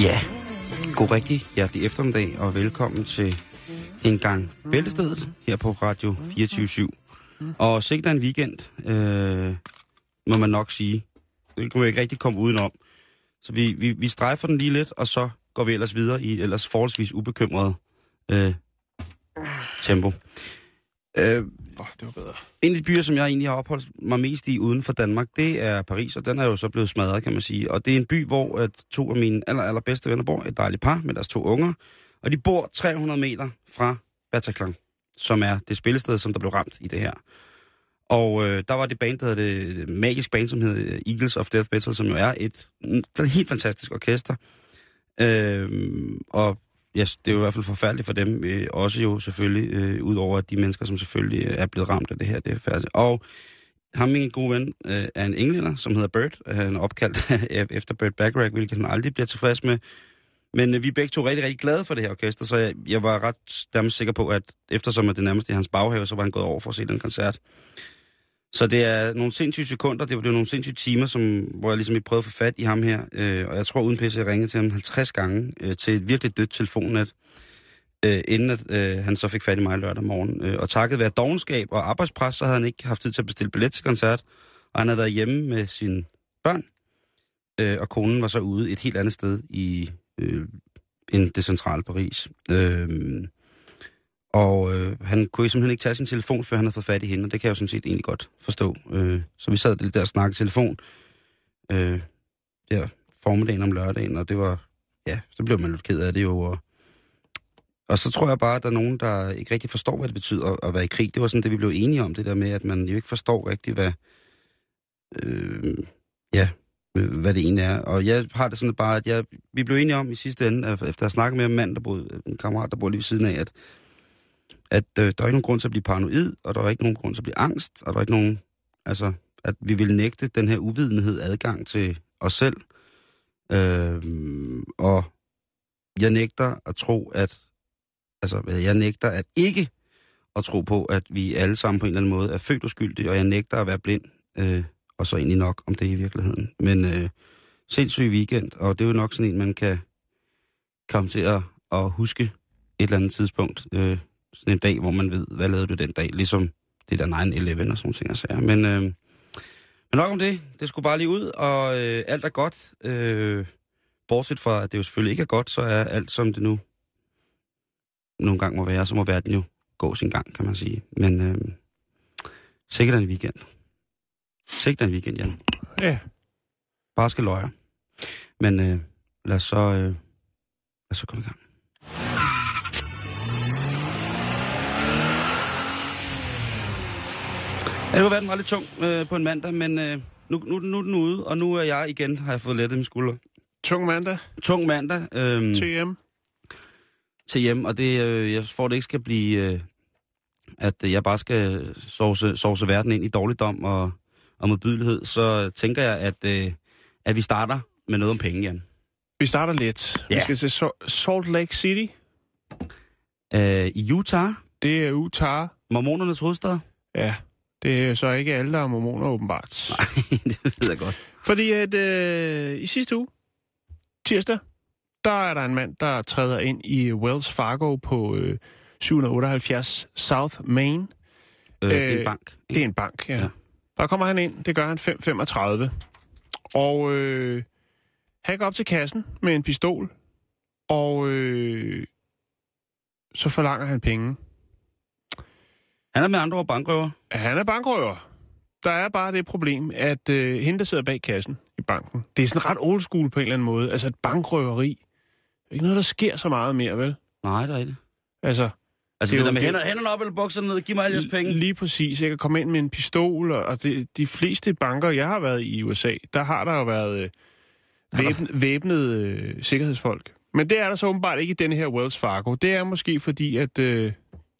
Ja, god rigtig hjertelig eftermiddag, og velkommen til en gang Bæltestedet her på Radio 24/7. Og sikkert en weekend, må man nok sige. Det kunne vi ikke rigtig komme udenom. Så vi strejfer den lige lidt, og så går vi ellers videre i ellers forholdsvis ubekymret tempo. Det var bedre. En af de byer, som jeg egentlig har opholdt mig mest i uden for Danmark, det er Paris, og den er jo så blevet smadret, kan man sige. Og det er en by, hvor to af mine allerbedste venner bor, et dejligt par med deres to unger. Og de bor 300 meter fra Bataclan, som er det spillested, som der blev ramt i det her. Og der var det band, der hedder det magiske band, som hedder Eagles of Death Battle, som jo er et helt fantastisk orkester. Og yes, det er jo i hvert fald forfærdeligt for dem, også jo selvfølgelig, udover de mennesker, som selvfølgelig er blevet ramt af det her, det er forfærdeligt. Og ham, min gode ven, er en englænder, som hedder Bert, han er opkaldt efter Bert Bacharach, hvilket han aldrig bliver tilfreds med. Men vi er begge to rigtig, rigtig glade for det her orkester, så jeg var ret nærmest sikker på, at eftersom det nærmest er hans baghave, så var han gået over for at se den koncert. Så det er nogle sindssyge sekunder, det var nogle sindssyge timer, hvor jeg ligesom prøvede at få fat i ham her. Og jeg tror uden pisse, jeg ringede til ham 50 gange til et virkelig dødt telefonnet, inden at han så fik fat i mig lørdag morgen. Og takket være dovenskab og arbejdspres, så havde han ikke haft tid til at bestille billet til koncert. Og han havde været hjemme med sine børn, og konen var så ude et helt andet sted i det centrale Paris. Og han kunne simpelthen ikke tage sin telefon, før han havde fået fat i hende, og det kan jeg jo sådan set egentlig godt forstå. Så vi sad lidt der og snakkede telefon der formiddagen om lørdagen, og det var, ja, så blev man lidt ked af det jo. Og så tror jeg bare, at der er nogen, der ikke rigtig forstår, hvad det betyder at være i krig. Det var sådan det, vi blev enige om, det der med, at man jo ikke forstår rigtigt, hvad det egentlig er. Og jeg har det sådan bare, at vi blev enige om i sidste ende, efter at have snakket med en mand, en kammerat, der boede lige ved siden af, at der er ikke nogen grund til at blive paranoid, og der er ikke nogen grund til at blive angst, og der er ikke nogen, altså, at vi vil nægte den her uvidenhed adgang til os selv. Og jeg nægter at tro, ikke at tro på, at vi alle sammen på en eller anden måde er født uskyldige, og jeg nægter at være blind, og så egentlig nok om det i virkeligheden. Men sindssyg weekend, og det er jo nok sådan en, man kan komme til at huske et eller andet tidspunkt, sådan en dag, hvor man ved, hvad lavede du den dag? Ligesom det der 9/11 og sådan ting, jeg siger. Men nok om det. Det skulle bare lige ud, og alt er godt. Bortset fra, at det jo selvfølgelig ikke er godt, så er alt, som det nu nogle gange må være, så må verden jo gå sin gang, kan man sige. Men sikkert en weekend. Sikkert en weekend, Jan. Ja. Bare skal løjer. Men lad os så komme i gang. Ja, det var den var lidt tung på en mandag, men nu er den ude, og nu er jeg igen, har jeg fået lettet min skulder. Tung mandag? Tung mandag. Til hjem, og det, jeg får det ikke skal blive, at jeg bare skal sovse verden ind i dårligdom og modbydelighed, så tænker jeg, at vi starter med noget om penge, Jan. Vi starter lidt. Ja. Vi skal til Salt Lake City. I Utah. Det er Utah. Mormonernes hovedstad. Ja. Det er så ikke alle, der er mormoner, åbenbart. Nej, det ved jeg godt. Fordi at i sidste uge, tirsdag, der er der en mand, der træder ind i Wells Fargo på 778 South Main. Det er en bank. Ikke? Det er en bank, ja. Der kommer han ind, det gør han 5:35. Og han går op til kassen med en pistol, og så forlanger han penge. Han er med andre ord bankrøver. Han er bankrøver. Der er bare det problem, at hende, der sidder bag kassen i banken, det er sådan ret old school på en eller anden måde. Altså et bankrøveri. Det er ikke noget, der sker så meget mere, vel? Nej, det er rigtigt. Altså det der med hænderne op eller bukserne ned, giv mig alle jeres penge. Lige præcis. Jeg kan komme ind med en pistol, og det, de fleste banker, jeg har været i USA, der har der jo været væbnede sikkerhedsfolk. Men det er der så åbenbart ikke i denne her Wells Fargo. Det er måske fordi, at det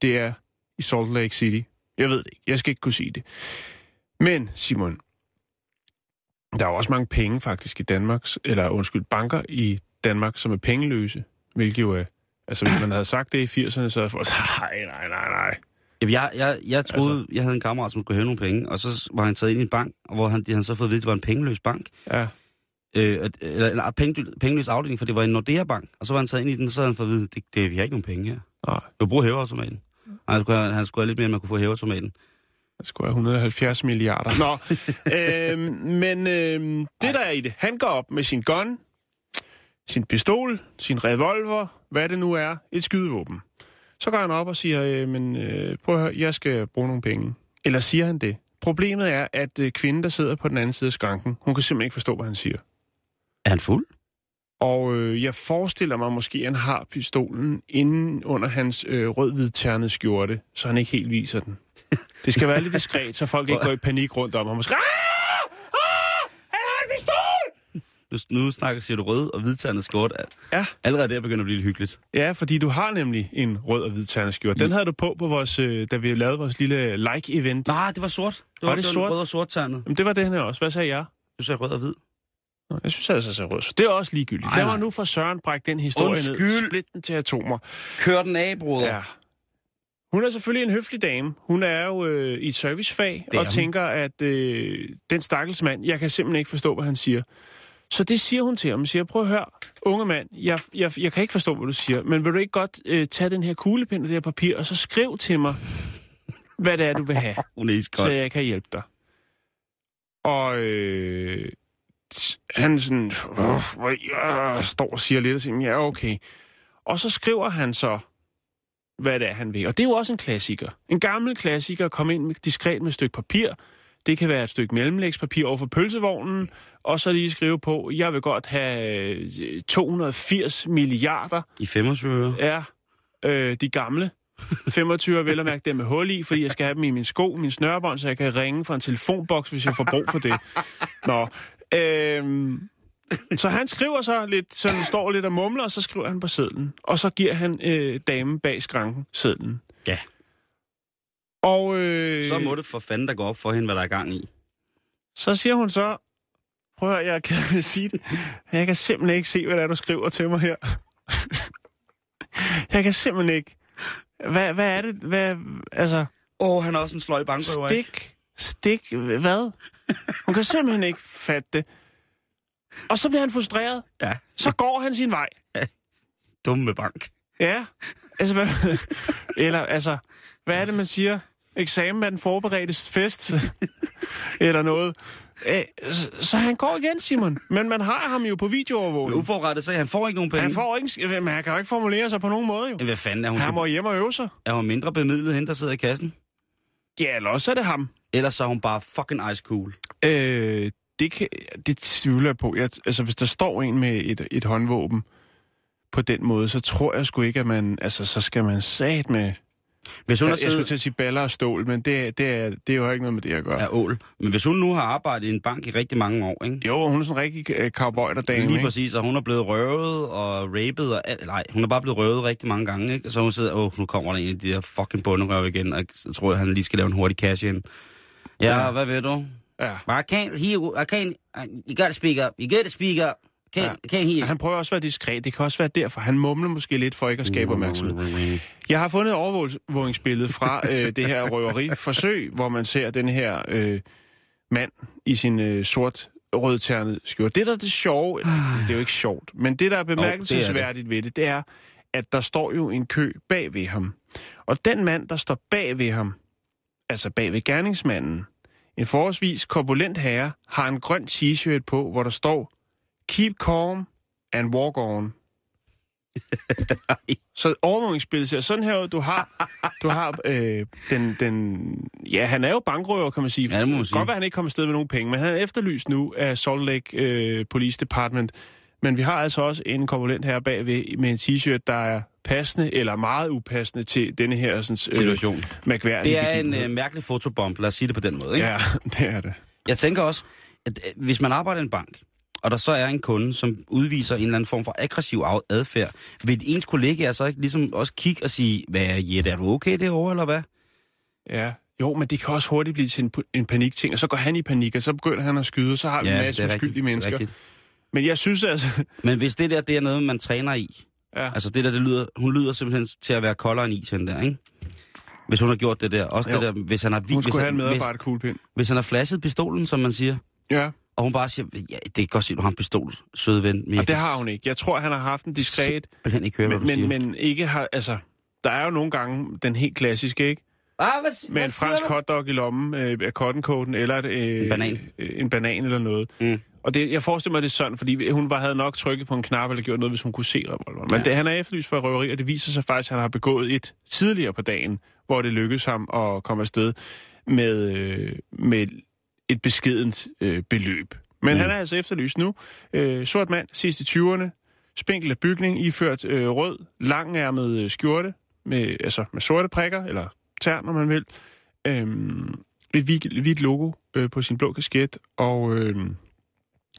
er i Salt Lake City. Jeg ved det ikke. Jeg skal ikke kunne sige det. Men Simon, der er også mange penge faktisk i banker i Danmark, som er pengeløse, hvilket jo er... Altså, hvis man havde sagt det i 80'erne, så havde folk sagt, nej. Jamen, jeg troede, jeg havde en kammerat, som skulle have nogle penge, og så var han taget ind i en bank, hvor han så fået at vide, at det var en pengeløs bank. Ja. Eller pengeløs afdeling, for det var en Nordea-bank. Og så var han taget ind i den, og så havde han fået at vide, det vi har ikke nogen penge her. Nej. Du bruger hæverautomaten. Han skulle have lidt mere, end man kunne få hæverautomaten. Han skulle have 170 milliarder. Nå, det der er i det, han går op med sin gun, sin pistol, sin revolver, hvad det nu er, et skydevåben. Så går han op og siger, prøv at høre, jeg skal bruge nogle penge. Eller siger han det? Problemet er, at kvinden, der sidder på den anden side af skranken, hun kan simpelthen ikke forstå, hvad han siger. Er han fuld? Og jeg forestiller mig måske, at han har pistolen inden under hans rød-hvid ternede skjorte, så han ikke helt viser den. Det skal være lidt diskret, så folk ikke går i panik rundt om ham og han har en pistol! Nu siger du rød og hvidternet skjort. Ja. Allerede der begynder at blive lidt hyggeligt. Ja, fordi du har nemlig en rød og hvidternet skjort. Den havde du på vores, da vi lavede vores lille like-event. Nej, det var sort. Det var sort? Rød og sort-ternet. Jamen, det var det her også. Hvad sagde jeg? Du sagde rød og hvid. Nå, jeg synes altså, jeg sagde rød. Så det er også ligegyldigt. Lad mig nu for Søren brække den historie ned. Split den til atomer. Kør den af, bruder. Ja. Hun er selvfølgelig en høflig dame. Hun er jo i et servicefag og tænker, at den stakkels mand, jeg kan simpelthen ikke forstå, hvad han siger. Så det siger hun til ham. Hun siger, prøv at høre, unge mand, jeg kan ikke forstå, hvad du siger, men vil du ikke godt tage den her kuglepind og det her papir, og så skriv til mig, hvad det er, du vil have, så jeg kan hjælpe dig. Og han sådan, står og siger lidt og siger, ja, okay. Og så skriver han så, hvad det er, han vil. Og det er jo også en klassiker. En gammel klassiker, kom ind diskret med et stykke papir. Det kan være et stykke mellemlægspapir over for pølsevognen, og så lige skrive på, jeg vil godt have 280 milliarder. I 25'er? Ja, de gamle. 25'er vil jeg mærke dem med hul i, fordi jeg skal have dem i min sko, min snørebånd, så jeg kan ringe fra en telefonboks, hvis jeg får brug for det. Nå. Så han skriver så lidt, så han står lidt og mumler, og så skriver han på sedlen. Og så giver han damen bag skranken sedlen. Ja. Og, så må det for fanden, der går op for hende, hvad der er gang i. Så siger hun så, prøv at høre, jeg kan sige det. Jeg kan simpelthen ikke se, hvad der du skriver til mig her. Jeg kan simpelthen ikke. Hvad er det? Altså... han er også en sløj bankrøver, ikke? Stik, hvad? Hun kan simpelthen ikke fatte det. Og så bliver han frustreret. Ja. Så går han sin vej. Ja. Dumme bank. Ja, altså hvad... Eller altså... Hvad er det, man siger? Eksamen er den forberedte fest? Eller noget. Så han går igen, Simon. Men man har ham jo på videoovervågning. Uforrettet, så han får ikke nogen penge. Han kan jo ikke formulere sig på nogen måde, jo. Hvad fanden er hun? Han må hjem og øve sig. Er hun mindre bemidlet hende, der sidder i kassen? Ja, eller også er det ham. Ellers så er hun bare fucking ice cool. Det tvivler jeg på. Hvis der står en med et håndvåben på den måde, så tror jeg sgu ikke, at man... Altså, så skal man sat med... Hvis hun jeg skulle til at sige baller og stål, men det er jo ikke noget med det, jeg gør. Ja, ål. Men hvis hun nu har arbejdet i en bank i rigtig mange år, ikke? Jo, hun er sådan en rigtig cowboy-dame, ikke? Lige præcis, og hun er blevet røvet og rapet og alt. Nej, hun er bare blevet røvet rigtig mange gange, ikke? Så hun sidder, nu kommer der en af de der fucking bunderøv igen, og jeg tror, han lige skal lave en hurtig cash ind. Ja, hvad ved du? Ja. You gotta speak up, Han prøver også at være diskret. Det kan også være derfor. Han mumler måske lidt for ikke at skabe opmærksomhed. Jeg har fundet overvågningsbilledet fra det her røveriforsøg, hvor man ser den her mand i sin sort-rødternede skjort. Det, der er det sjove, det er jo ikke sjovt, men det, der er bemærkelsesværdigt ved det, det er, at der står jo en kø bag ved ham. Og den mand, der står bag ved ham, altså bag ved gerningsmanden, en forholdsvis korpulent herre, har en grøn t-shirt på, hvor der står... Keep calm and walk on. Så overvågningsbilledet ser sådan her ud. Du har han er jo bankrøver, kan man sige. Ja, det må man sige. Godt være, han ikke kommer afsted med nogen penge, men han er efterlyst nu af Salt Lake Police Department Men vi har altså også en komponent her bagved med en t-shirt, der er passende eller meget upassende til denne her sådan, situation. Det er en mærkelig fotobomb, lad os sige det på den måde, ikke? Ja, det er det. Jeg tænker også, at hvis man arbejder i en bank, og der så er en kunde, som udviser en eller anden form for aggressiv adfærd, vil ens kollegaer så ikke ligesom også kigge og sige, hvad Jette, er du okay derovre, eller hvad? Ja, jo, men det kan også hurtigt blive til en panikting, og så går han i panik, og så begynder han at skyde, og så har vi en masse uskyldige mennesker. Rigtigt. Men jeg synes altså... Men hvis det der, det er noget, man træner i, ja. Altså det der, det lyder, hun lyder simpelthen til at være koldere end is, hende der, ikke? Hvis hun har gjort det der, også jo. Det der, hvis han har... Hun skulle have en medarbejderkuglepind. Hvis han har flashet pistolen, som man siger. Ja. Og hun bare siger, ja, det kan godt sige, du har en pistol, søde ven. Og det har hun ikke. Jeg tror, han har haft en diskret... Ikke høre, men ikke har... Altså, der er jo nogle gange den helt klassiske, ikke? Ah, med en fransk hotdog i lommen, cotton-coaten, eller en banan eller noget. Mm. Og det, jeg forestiller mig, det er sådan, fordi hun bare havde nok trykket på en knap, eller gjort noget, hvis hun kunne se revolveren. Men han er efterlyst for røveri, og det viser sig faktisk, at han har begået et tidligere på dagen, hvor det lykkedes ham at komme afsted med et beskedent beløb. Men han er altså efterlyst nu. Sort mand, sidst i 20'erne, spinkel af bygning, iført rød, langærmet skjorte, med sorte prikker, eller tern, når man vil. Et hvidt logo på sin blå kasket, og...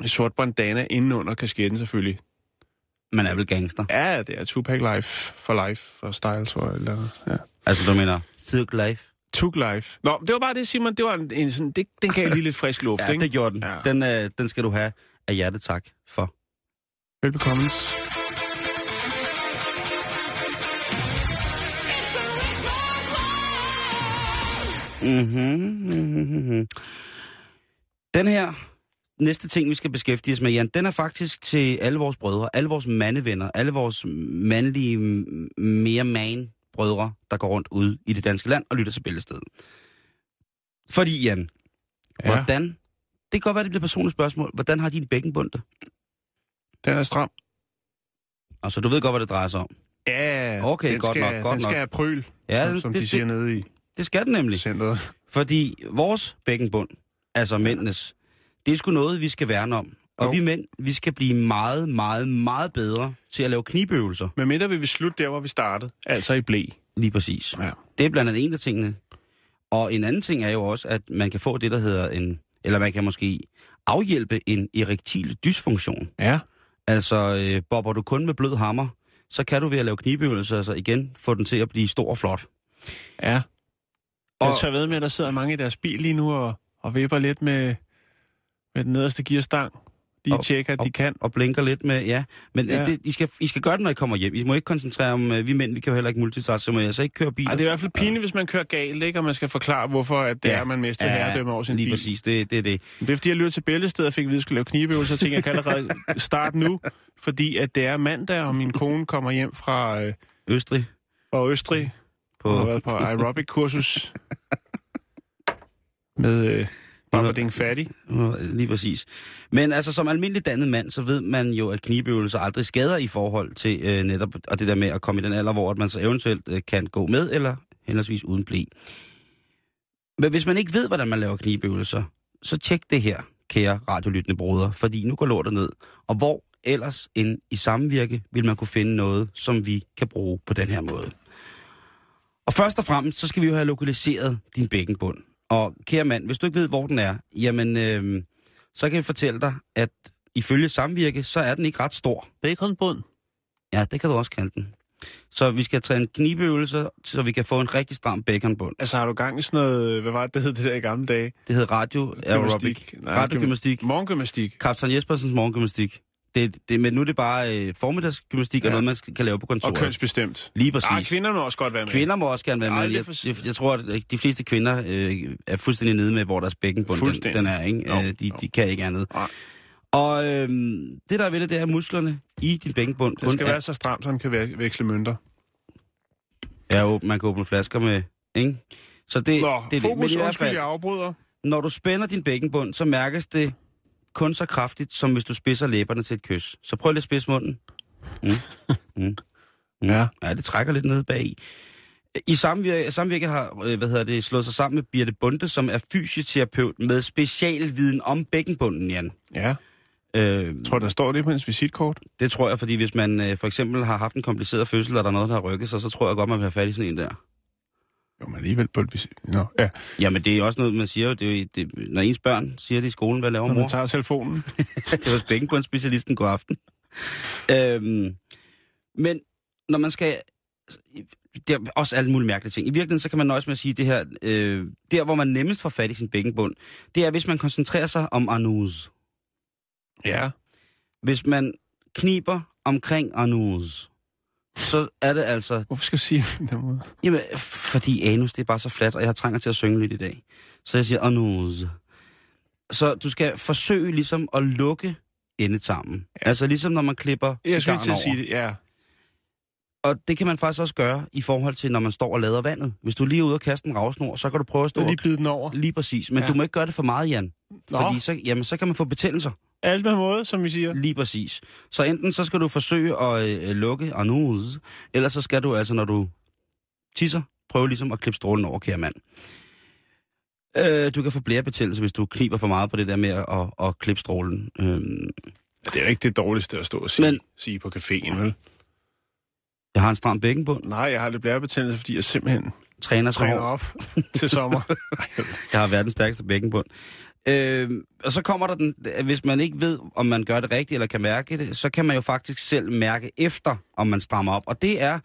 sort bandana indenunder kasketten selvfølgelig. Man er vel gangster? Ja, det er Tupac life for life for styles for eller ja. Altså du mener Tupac life. Nå, det var bare det, Simon. Det var en sådan det, den gav lige lidt frisk luft, ja, ikke? Ja, det gjorde den. Ja. Den skal du have af hjertet tak for. Velbekomme. Den her næste ting, vi skal beskæftige os med, Jan, den er faktisk til alle vores brødre, alle vores mandevenner, alle vores mandlige, mere man-brødre, der går rundt ude i det danske land og lytter til Bæltestedet. Fordi, Jan, hvordan... Det kan godt være, det bliver et personligt spørgsmål. Hvordan har din bækkenbund det? Den er stram. Altså, du ved godt, hvad det drejer sig om. Ja, okay, den skal have pryl, ja, som det, de siger nede i. Det skal den nemlig. Centret. Fordi vores bækkenbund, altså mændenes... Det er sgu noget, vi skal værne om. Og vi mænd, vi skal blive meget, meget, meget bedre til at lave knibøvelser. Men mindre vil vi slutte der, hvor vi startede. Altså i blæ. Lige præcis. Ja. Det er blandt andet en af tingene. Og en anden ting er jo også, at man kan få det, der hedder en... Eller man kan måske afhjælpe en erektil dysfunktion. Ja. Altså, bobber du kun med blød hammer, så kan du ved at lave knibøvelser, altså igen, få den til at blive stor og flot. Ja. Og så ved med, at der sidder mange i deres bil lige nu og vipper lidt med den nederste gearstang. De tjekker, at de kan. Og blinker lidt med, ja. Men ja. Det, I skal gøre det, når I kommer hjem. I må ikke koncentrere om, vi mænd, vi kan jo heller ikke multitaske, så altså ikke køre biler. Ej, det er i hvert fald pinligt, hvis man kører galt, ikke? Og man skal forklare, hvorfor at det er, man mister herredømme over sin bil. Lige præcis, det er det. Men det er, fordi jeg lytter til Bæltestedet og fik at vide, at jeg skulle lave knibeøvelser, så tænkte jeg, kan allerede starte nu, fordi at det er mandag, og min kone kommer hjem fra... Østrig. Fra Østrig. På aerobic-kursus. Med... Barbading fattig. Lige præcis. Men altså, som almindelig dannet mand, så ved man jo, at knibøvelser aldrig skader i forhold til netop, og det der med at komme i den alder, hvor at man så eventuelt kan gå med, eller henholdsvis uden ble. Men hvis man ikke ved, hvordan man laver knibøvelser, så tjek det her, kære radiolyttende broder, fordi nu går lortet ned. Og hvor ellers end i Samvirke vil man kunne finde noget, som vi kan bruge på den her måde. Og først og fremmest, så skal vi jo have lokaliseret din bækkenbund. Og kære mand, hvis du ikke ved, hvor den er, jamen, så kan jeg fortælle dig, at ifølge Samvirke, så er den ikke ret stor. Bækkenbund? Ja, det kan du også kalde den. Så vi skal træne knibeøvelser, så vi kan få en rigtig stram bækkenbund. Altså har du gang i sådan noget, hvad var det, hed det der i gamle dage? Det hed radioaerobik. Radiogymnastik. Morgengymnastik. Kaptajn Jespersens morgengymnastik. Men nu er det bare formiddagsgymnastik og noget, man kan lave på kontoret. Og kønsbestemt. Lige præcis. Ej, kvinder må også godt være med. Kvinder må også gerne være med. Jeg tror, at de fleste kvinder er fuldstændig nede med, hvor deres bækkenbund den er. Ikke? No, de kan ikke andet. Nej. Og det, der er ved det, det er musklerne i din bækkenbund. Det skal være så stramt, så man kan veksle mønter. Ja, man kan åbne flasker med, ikke? Så det, nå, det er det. Men i hvert fald, jeg afbryder. Når du spænder din bækkenbund, så mærkes det kun så kraftigt, som hvis du spidser læberne til et kys. Så prøv lidt at spidse munden. Ja, det trækker lidt ned bagi. I Samvirke har slået sig sammen med Birte Bonde, som er fysioterapeut med specialviden om bækkenbunden, Jan. Ja. Tror du, der står det på ens visitkort? Det tror jeg, fordi hvis man for eksempel har haft en kompliceret fødsel, og der er noget, der har rykket sig, så tror jeg godt, man vil have fat i sådan en der. Jo, men alligevel på et visitkort. Ja. Jamen, det er også noget, man siger jo, det, når ens børn siger det i skolen, hvad laver mor? Når man tager telefonen. Det var spækkenbundsspecialisten, god aften. Men når man skal... Det er også alle mulige mærkelige ting. I virkeligheden, så kan man nøjes med at sige det her, der hvor man nemmest får fat i sin bækkenbund, det er, hvis man koncentrerer sig om anus. Ja. Hvis man kniber omkring anus, så er det altså... Hvorfor skal du sige det på den måde? Jamen, fordi anus, det er bare så fladt, og jeg har trænger til at synge lidt i dag. Så jeg siger anus. Så du skal forsøge ligesom at lukke endetarmen. Ja. Altså ligesom når man klipper cigaren over. Sige det, ja. Og det kan man faktisk også gøre i forhold til, når man står og lader vandet. Hvis du lige er ude og kaste en ravsnor, så kan du prøve at stå og... lige bide den over. Lige præcis. Men ja. Du må ikke gøre det for meget, Jan. Nå. Fordi så kan man få betændelser. Alt med måde, som vi siger. Lige præcis. Så enten så skal du forsøge at lukke anus, eller så skal du altså, når du tisser, prøve ligesom at klippe strålen over, kære mand. Du kan få blærebetændelse, hvis du kniber for meget på det der med at klippe strålen. Det er jo ikke det dårligste at stå og sige på caféen, vel? Jeg har en stram bækkenbund. Nej, jeg har lidt blærebetændelse, fordi jeg simpelthen træner op til sommer. Jeg har verdens stærkeste bækkenbund. Og så kommer der den, hvis man ikke ved, om man gør det rigtigt eller kan mærke det, så kan man jo faktisk selv mærke efter, om man strammer op. Og det er,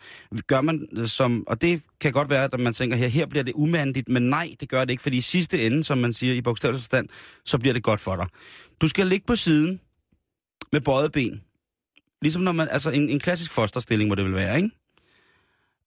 gør man som, og det kan godt være, at man tænker, her bliver det umandigt, men nej, det gør det ikke, fordi i sidste ende, som man siger i bogstavelig forstand, så bliver det godt for dig. Du skal ligge på siden med bøjet ben. Ligesom når man, altså en klassisk fosterstilling må det vel være, ikke?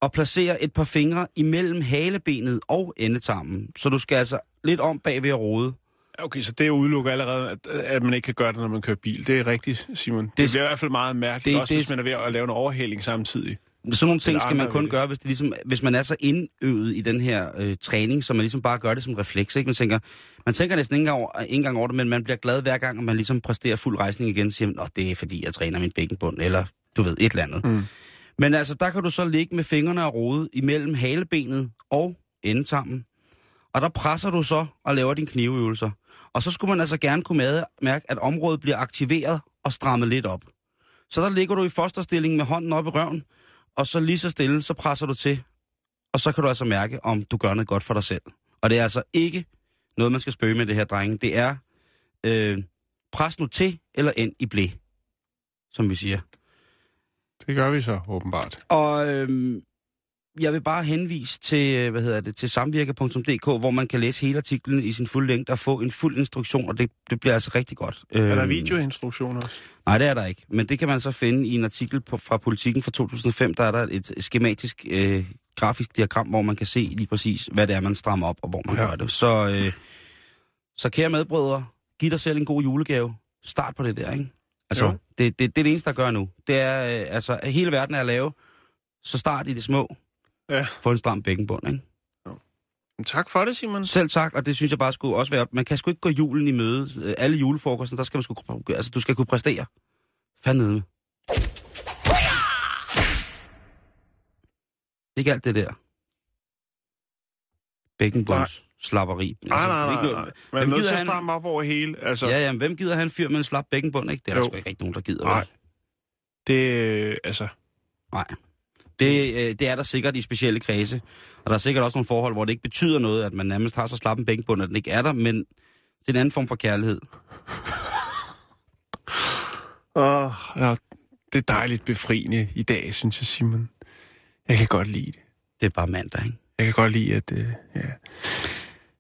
Og placere et par fingre imellem halebenet og endetarmen. Så du skal altså lidt om bag ved at rode. Okay, så det udelukker allerede, at man ikke kan gøre det, når man kører bil. Det er rigtigt, Simon. Det bliver i hvert fald meget mærkeligt, også hvis man er ved at lave en overhaling samtidig. Sådan nogle ting skal man kun gøre, hvis, det ligesom, hvis man er så indøvet i den her træning, så man ligesom bare gør det som refleks, ikke? Man tænker næsten ikke engang over det, men man bliver glad hver gang, og man ligesom præsterer fuld rejsning igen, og siger, nå, det er fordi, jeg træner min bækkenbund, eller du ved, et eller andet. Mm. Men altså, der kan du så ligge med fingrene og rode imellem halebenet og endetarmen, og der presser du så og laver dine kniveøvelser. Og så skulle man altså gerne kunne mærke, at området bliver aktiveret og strammet lidt op. Så der ligger du i fosterstilling med hånden op i røven, og så lige så stille, så presser du til, og så kan du altså mærke, om du gør noget godt for dig selv. Og det er altså ikke noget, man skal spøge med det her, drenge. Det er pres nu til eller ind i blæ, som vi siger. Det gør vi så, åbenbart. Og jeg vil bare henvise til, til samvirke.dk, hvor man kan læse hele artiklen i sin fulde længde og få en fuld instruktion, og det bliver altså rigtig godt. Er der videoinstruktioner også? Nej, det er der ikke, men det kan man så finde i en artikel fra Politiken fra 2005, der er der et skematisk grafisk diagram, hvor man kan se lige præcis, hvad det er, man strammer op og hvor man gør det. Så kære medbrødre, giv dig selv en god julegave. Start på det der, ikke? Altså, det er det eneste, der gør nu. Det er, altså, hele verden er at lave, så start i det små. Ja. Få en stram bækkenbund, ikke? Jo. Tak for det, Simon. Selv tak, og det synes jeg bare skulle også være... Man kan sgu ikke gå julen i møde. Alle julefrokosten, der skal man sgu... Altså, du skal kunne præstere. Fandme. Ikke alt det der. Bækkenbunds slapperi. Altså, nej. Man er nødt til at stramme op over hele. Altså... Ja, men hvem gider han fyr med en slap bækkenbund, ikke? Det er der sgu ikke rigtig nogen, der gider. Nej. Vel? Det... altså... Nej. Det er der sikkert i specielle kredse, og der er sikkert også nogle forhold, hvor det ikke betyder noget, at man nærmest har så slap en bækkenbund, at den ikke er der, men det er en anden form for kærlighed. Det er dejligt befriende i dag, synes jeg, Simon. Jeg kan godt lide det. Det er bare mandag, ikke? Jeg kan godt lide, at...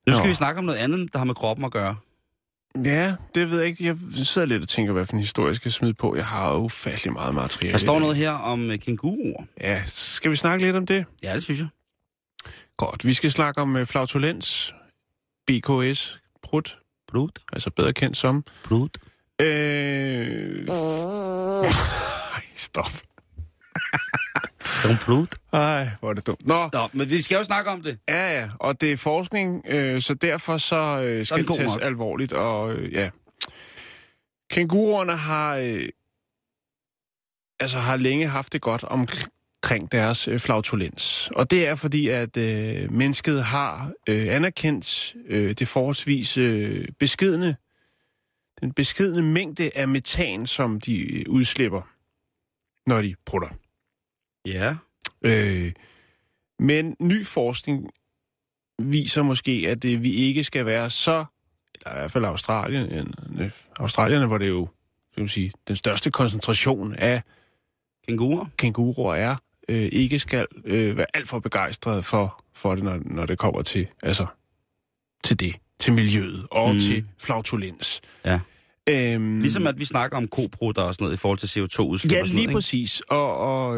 Nu skal vi snakke om noget andet, der har med kroppen at gøre. Ja, det ved jeg ikke. Jeg sidder lidt og tænker, hvad for en historie jeg skal smide på. Jeg har ufattelig meget materiale. Der står noget her om kænguruer. Ja, skal vi snakke lidt om det? Ja, det synes jeg. Godt, vi skal snakke om flautulens, BKS, brud, altså bedre kendt som... Brud. Ej, stop. Ej, hvor er det dumt. Nå, men vi skal jo snakke om det. Ja, og det er forskning, så derfor så skal det tages alvorligt. Og kænguruerne har længe haft det godt omkring deres flautulens. Og det er fordi, at mennesket har anerkendt det forholdsvis beskedne den beskedne mængde af metan, som de udslipper, når de prutter. Ja. Men ny forskning viser måske, at vi ikke skal være så, eller i hvert fald Australierne, hvor det jo, skal man sige, den største koncentration af kænguruer er, ikke skal være alt for begejstret for det, når det kommer til, altså, til det, til miljøet og til flautulens. Ja. Ligesom at vi snakker om koprutter og sådan noget i forhold til CO2-udslip. Ja, lige præcis. Og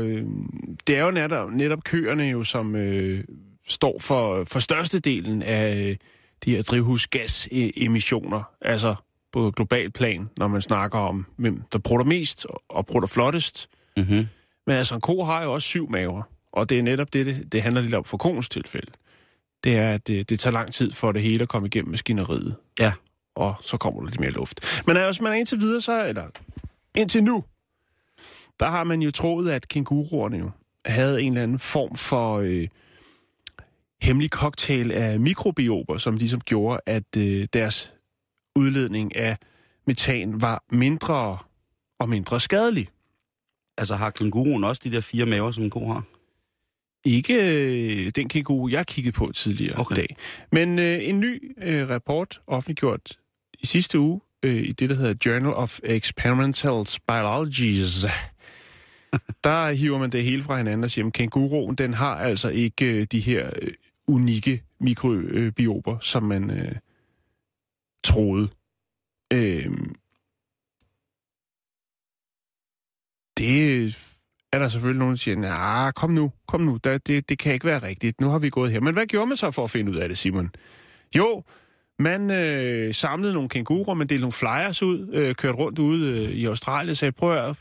det er jo netop køerne jo, som står for størstedelen af de her drivhusgasemissioner, altså på global plan, når man snakker om, hvem der prutter mest og prutter flottest. Mm-hmm. Men altså, en ko har jo også 7 maver, og det er netop det handler lidt om for koens tilfælde. Det er, at det tager lang tid for det hele at komme igennem maskineriet. Ja. Og så kommer der lidt mere luft. Men altså, man er indtil nu, der har man jo troet, at kænguruerne jo havde en eller anden form for hemmelig cocktail af mikrobiober, som ligesom gjorde, at deres udledning af metan var mindre og mindre skadelig. Altså, har kænguruen også de der 4 maver, som en ko har? Ikke den kænguru, jeg kiggede på tidligere i dag. Men en ny rapport, offentliggjort i sidste uge, i det, der hedder Journal of Experimental Biologies, der hiver man det hele fra hinanden og siger, at kænguruen, den har altså ikke de her unikke mikrobiober, som man troede. Det er der selvfølgelig nogen, der siger, nej, kom nu, det kan ikke være rigtigt, nu har vi gået her. Men hvad gjorde man så for at finde ud af det, Simon? Jo, man samlede nogle kænguruer, man delte nogle flyers ud, kørte rundt ude i Australien og sagde, prøv at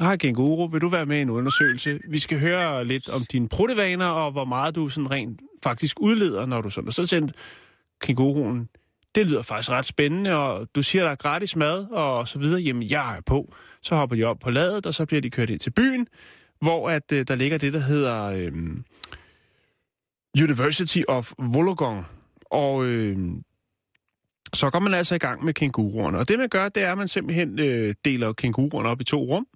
hej kænguru, vil du være med i en undersøgelse? Vi skal høre lidt om dine pruttevaner og hvor meget du sådan rent faktisk udleder, når du sådan. Og så tænkte kænguruen, det lyder faktisk ret spændende, og du siger, der er gratis mad og så videre. Jamen, jeg er på. Så hopper de op på ladet, og så bliver de kørt ind til byen, hvor at, der ligger det, der hedder University of Wollongong. Og så går man altså i gang med kænguruerne. Og det, man gør, det er, at man simpelthen deler kænguruerne op i 2 rum.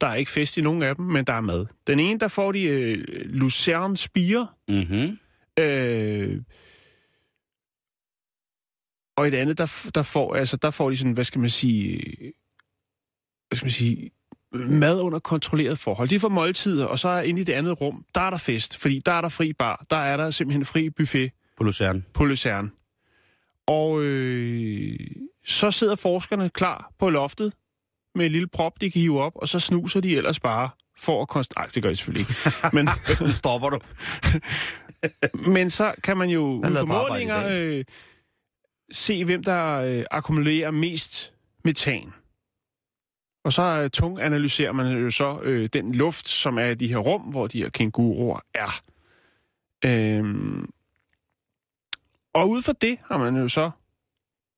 Der er ikke fest i nogen af dem, men der er mad. Den ene, der får de Luzern spirer. Mm-hmm. Og i det andet, der får de sådan, hvad skal man sige, mad under kontrolleret forhold. De får måltider, og så er inde i det andet rum, der er der fest, fordi der er der fri bar, der er der simpelthen fri buffet. På Luzern. Og så sidder forskerne klar på loftet med en lille prop, de kan hive op, og så snuser de ellers bare for at det gør de selvfølgelig ikke. Men stopper du. Men så kan man jo ud fra målinger se, hvem der akkumulerer mest metan. Og så tunganalyserer man jo så den luft, som er i de her rum, hvor de her kænguruer er. Og ud fra det har man jo så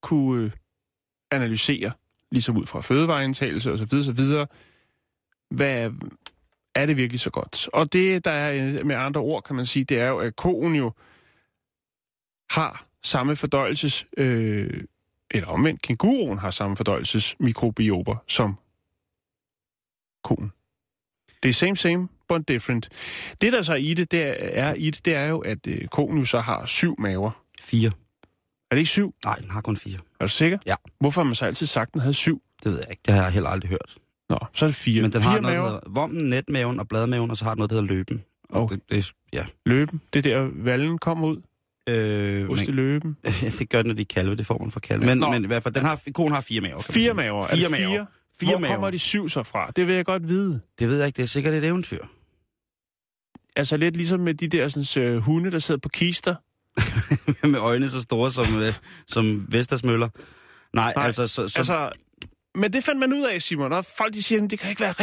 kunne analysere, ligesom ud fra fødevareindtagelse og så videre, hvad er det virkelig så godt? Og det, der er med andre ord, kan man sige, det er jo, at koen jo har samme fordøjelses, eller omvendt, kænguruen har samme fordøjelsesmikrobiober som koen. Det er same, but different. Det, der så er i det, er jo, at koen jo så har 7 maver. 4. Er det ikke 7? Nej, den har kun 4. Er du sikker? Ja. Hvorfor har man så altid sagt, den havde 7? Det ved jeg ikke. Det har jeg heller aldrig hørt. Nå, så er det 4. Men den har noget, der hedder vommen, netmaven og bladmaven, og så har den noget, der hedder løben. Og det, ja. Løben? Det der, vallen kommer ud? Osteløben. Det gør den, når de kalve, det får man fra kalve. Men i hvert fald, koen har 4 maver. 4 maver? Fire maver. Hvor kommer de 7 så fra? Det vil jeg godt vide. Det ved jeg ikke, det er sikkert et eventyr. Altså lidt ligesom med de der sådan, hunde, der sidder på kister. Med øjne så store som Vestersmøller. Nej. Altså, men det fandt man ud af, Simon. Og folk de siger, det kan ikke være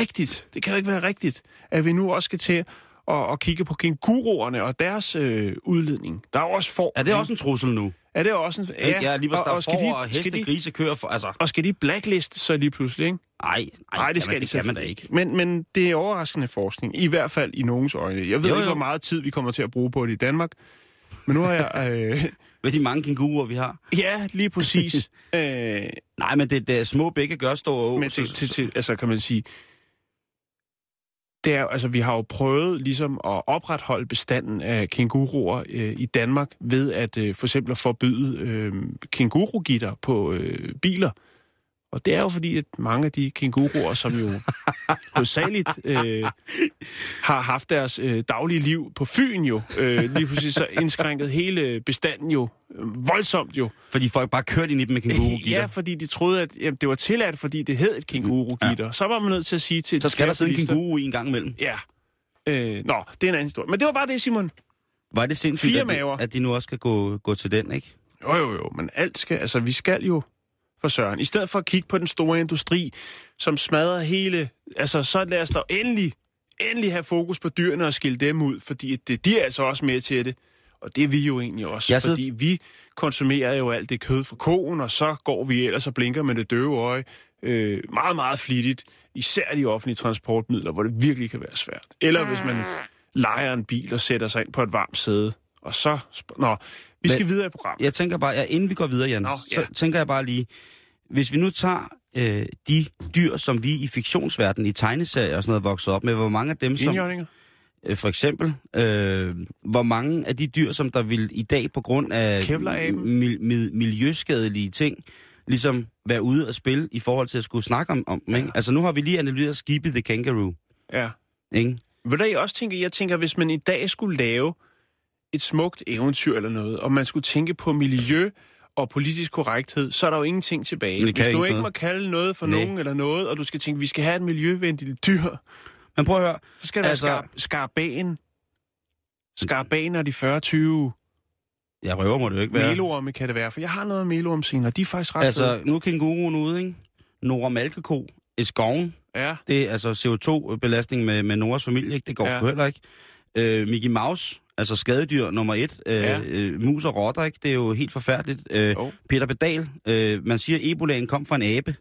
rigtigt, at vi nu også skal til og kigge på kænguruerne og deres udledning. Der er også får. Er det også en trussel nu? Er det også en... Ja, lige præcis. Der er får og heste, grise, køer for... Altså. Og skal de blackliste så lige pludselig, ikke? Nej, det skal de selvfølgelig ikke. Men det er overraskende forskning, i hvert fald i nogens øjne. Jeg ved ikke, hvor meget tid vi kommer til at bruge på det i Danmark. Men nu har jeg... Med de mange kænguruer, vi har. Ja, lige præcis. Nej, men det er små bække gør store å. Men til, altså kan man sige... Det er, altså, vi har jo prøvet ligesom at opretholde bestanden af kænguruer i Danmark ved at for eksempel at forbyde kængurugitter på biler. Og det er jo fordi, at mange af de kænguruer, som jo hovedsageligt har haft deres daglige liv på Fyn jo, lige pludselig så indskrænket hele bestanden jo voldsomt jo. Fordi folk bare kørte ind i dem med kængurugitter? Ja, fordi de troede, at jamen, det var tilladt, fordi det hed et kængurugitter. Ja. Så var man nødt til at sige til... Så skal der sidde en kænguru i en gang imellem? Ja. Nå, det er en anden historie. Men det var bare det, Simon. Var det sindssygt, at de nu også skal gå til den, ikke? Jo, men alt skal... Altså, vi skal jo... for søren. I stedet for at kigge på den store industri, som smadrer hele... Altså, så lad os da endelig have fokus på dyrene og skille dem ud, fordi de er altså også med til det. Og det er vi jo egentlig også, fordi vi konsumerer jo alt det kød fra koen, og så går vi ellers og blinker med det døve øje meget, meget flittigt, især de offentlige transportmidler, hvor det virkelig kan være svært. Eller hvis man lejer en bil og sætter sig ind på et varmt sæde, og så... Vi skal videre i programmet. Jeg tænker bare, inden vi går videre, Jan, så tænker jeg bare lige, hvis vi nu tager de dyr, som vi i fiktionsverdenen, i tegneserier og sådan noget, vokser op med, hvor mange af dem, som... for eksempel, hvor mange af de dyr, som der vil i dag på grund af miljøskadelige ting, ligesom være ude og spille i forhold til at skulle snakke om ja. Ikke? Altså nu har vi lige analyseret Skippy the Kangaroo. Ja. Ikke? Vil I også tænke, jeg tænker, hvis man i dag skulle lave et smukt eventyr eller noget, og man skulle tænke på miljø og politisk korrekthed, så er der jo ingenting tilbage. Hvis du ikke må kalde noget for nogen eller noget, og du skal tænke, vi skal have et miljøvenligt dyr, men prøv at høre, så skal der skarbaner de 40-20. Jeg røver må det jo ikke være. Melorme kan det være, for jeg har noget melorme senere, de er faktisk ret søde. Nu er kænguruen ude, ikke? Nora Malkeko i skoven. Ja. Det er altså CO2-belastning med Noras familie, ikke? Det går sgu heller ikke. Mickey Mouse... Altså skadedyr nummer 1, mus og rotter, ikke? Det er jo helt forfærdeligt. Peter Pedal, man siger, at ebolaen kom fra en abe.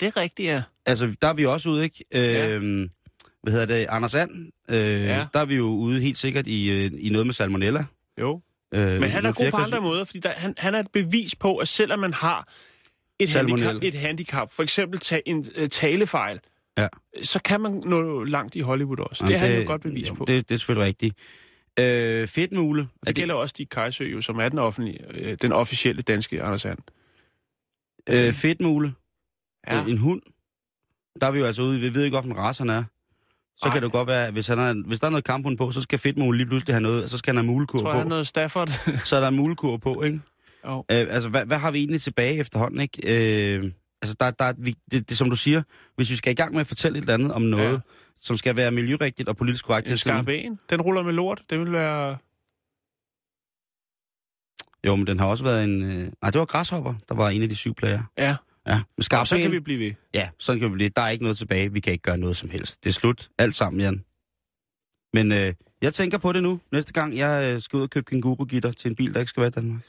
Det er rigtigt, ja. Altså, der er vi også ude, ikke? Hvad hedder det? Anders And. Der er vi jo ude helt sikkert i noget med salmonella. Jo. Men han er god på andre måder, fordi han er et bevis på, at selvom man har et handicap, for eksempel en talefejl, så kan man nå langt i Hollywood også. Jamen, det har han jo godt bevis på. Det er selvfølgelig rigtigt. Fedtmule. Det gælder også de Kajsø, som er den officielle danske Anders And. Fedtmule. Ja. En hund. Der er vi jo altså ude. Vi ved ikke, hvilken race han er. Så kan det godt være, at hvis der er noget kamphund på, så skal Fedtmule lige pludselig have noget, og så skal han have mulekur på. Tror jeg, han er noget Stafford. Så er der mulekur på, ikke? Oh. Altså, hvad har vi egentlig tilbage efterhånden, ikke? Altså, det er, som du siger, hvis vi skal i gang med at fortælle et eller andet om noget, som skal være miljørigtigt og politisk korrekt... En skarben, den ruller med lort, det vil være... Jo, men den har også været en... Nej, det var græshopper, der var en af de 7 plager. Ja. Ja, men skarben... Så kan vi blive ved. Ja, sådan kan vi blive. Der er ikke noget tilbage, vi kan ikke gøre noget som helst. Det er slut, alt sammen, Jan. Men jeg tænker på det nu, næste gang jeg skal ud og købe kængurugitter til en bil, der ikke skal være i Danmark.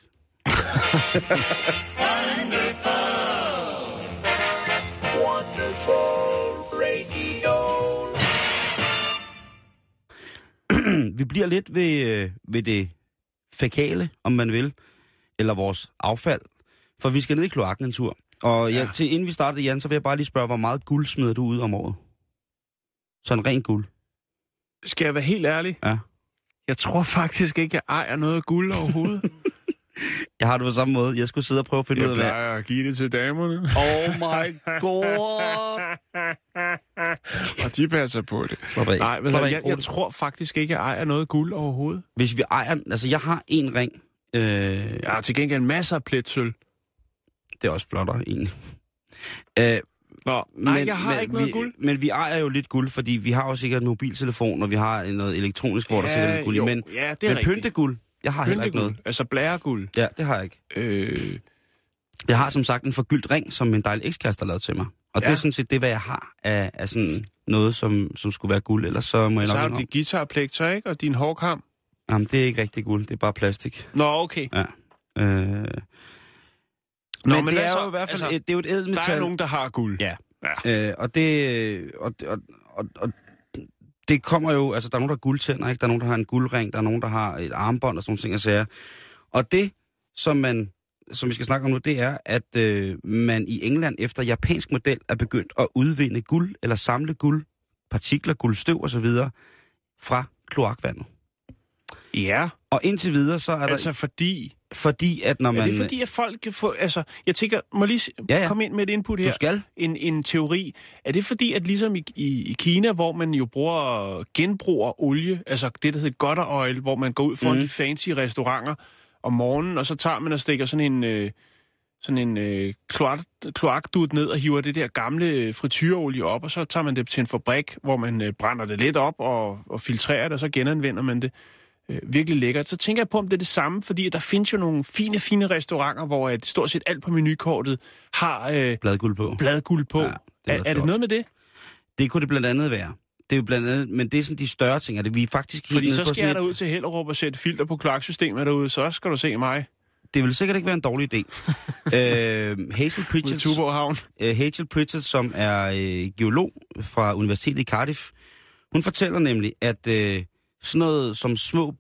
Vi bliver lidt ved det fækale, om man vil, eller vores affald, for vi skal ned i kloakken en tur. Og inden vi starter, Jan, så vil jeg bare lige spørge, hvor meget guld smider du ud om året? Sådan ren guld. Skal jeg være helt ærlig? Ja. Jeg tror faktisk ikke, jeg ejer noget guld overhovedet. Jeg har det på samme måde. Jeg skulle sidde og prøve at finde ud af, hvad... Jeg plejer at give det til damerne. Oh my god! Og de passer på det. Nej, men jeg tror faktisk ikke, jeg ejer noget guld overhovedet. Hvis vi ejer... Altså, jeg har en ring. Jeg har til gengæld masser af pletsøl. Det er også flottere, egentlig. Jeg har ikke noget guld. Men vi ejer jo lidt guld, fordi vi har jo sikkert en mobiltelefon, og vi har noget elektronisk, hvor der sikkert er guld. Jo, men pynteguld... Jeg har heller ikke noget. Altså blæreguld? Ja, det har jeg ikke. Jeg har som sagt en forgyldt ring, som min dejlige ekskæreste har lavet til mig. Og det er sådan set det, hvad jeg har af sådan noget, som skulle være guld. Ellers så må jeg nok... Så har du din guitarplekter, ikke? Og din hårkam? Jamen, det er ikke rigtig guld. Det er bare plastik. Nå, okay. Ja. Men det er så, jo i hvert fald... Altså, det er jo et ædelmetal. Der er nogen, der har guld. Ja. Og det... Og det kommer jo, altså der er nogen, der har guldtænder, ikke? Der er nogen, der har en guldring, der er nogen, der har et armbånd og sådan nogle ting og sager. Og det, som vi skal snakke om nu, det er, at man i England efter japansk model er begyndt at udvinde guld, eller samle guld, partikler, guldstøv og så videre fra kloakvandet. Ja. Og indtil videre, så er der... Altså fordi... Fordi at når man... Ja, det er fordi, at folk kan få... Altså, jeg tænker, må lige komme ind med et input her. Du skal. En teori. Er det fordi, at ligesom i Kina, hvor man jo genbruger olie, altså det, der hedder gutter oil, hvor man går ud for de fancy restauranter om morgenen, og så tager man og stikker sådan en kloakdut ned og hiver det der gamle frityreolie op, og så tager man det til en fabrik, hvor man brænder det lidt op og filtrerer det, og så genanvender man det. Virkelig lækkert. Så tænker jeg på, om det er det samme, fordi der findes jo nogle fine restauranter, hvor stort set alt på menukortet har bladguld på. Ja, er det noget med det? Det kunne det blandt andet være. Det er jo blandt andet, men det er sådan de større ting, det vi faktisk... Fordi så skal jeg derud til Hellerup og sætte filter på kloaksystemet derude, så skal du se mig. Det vil sikkert ikke være en dårlig idé. Hazel Pritchard, som er geolog fra Universitetet i Cardiff, hun fortæller nemlig, at... Sådan noget som små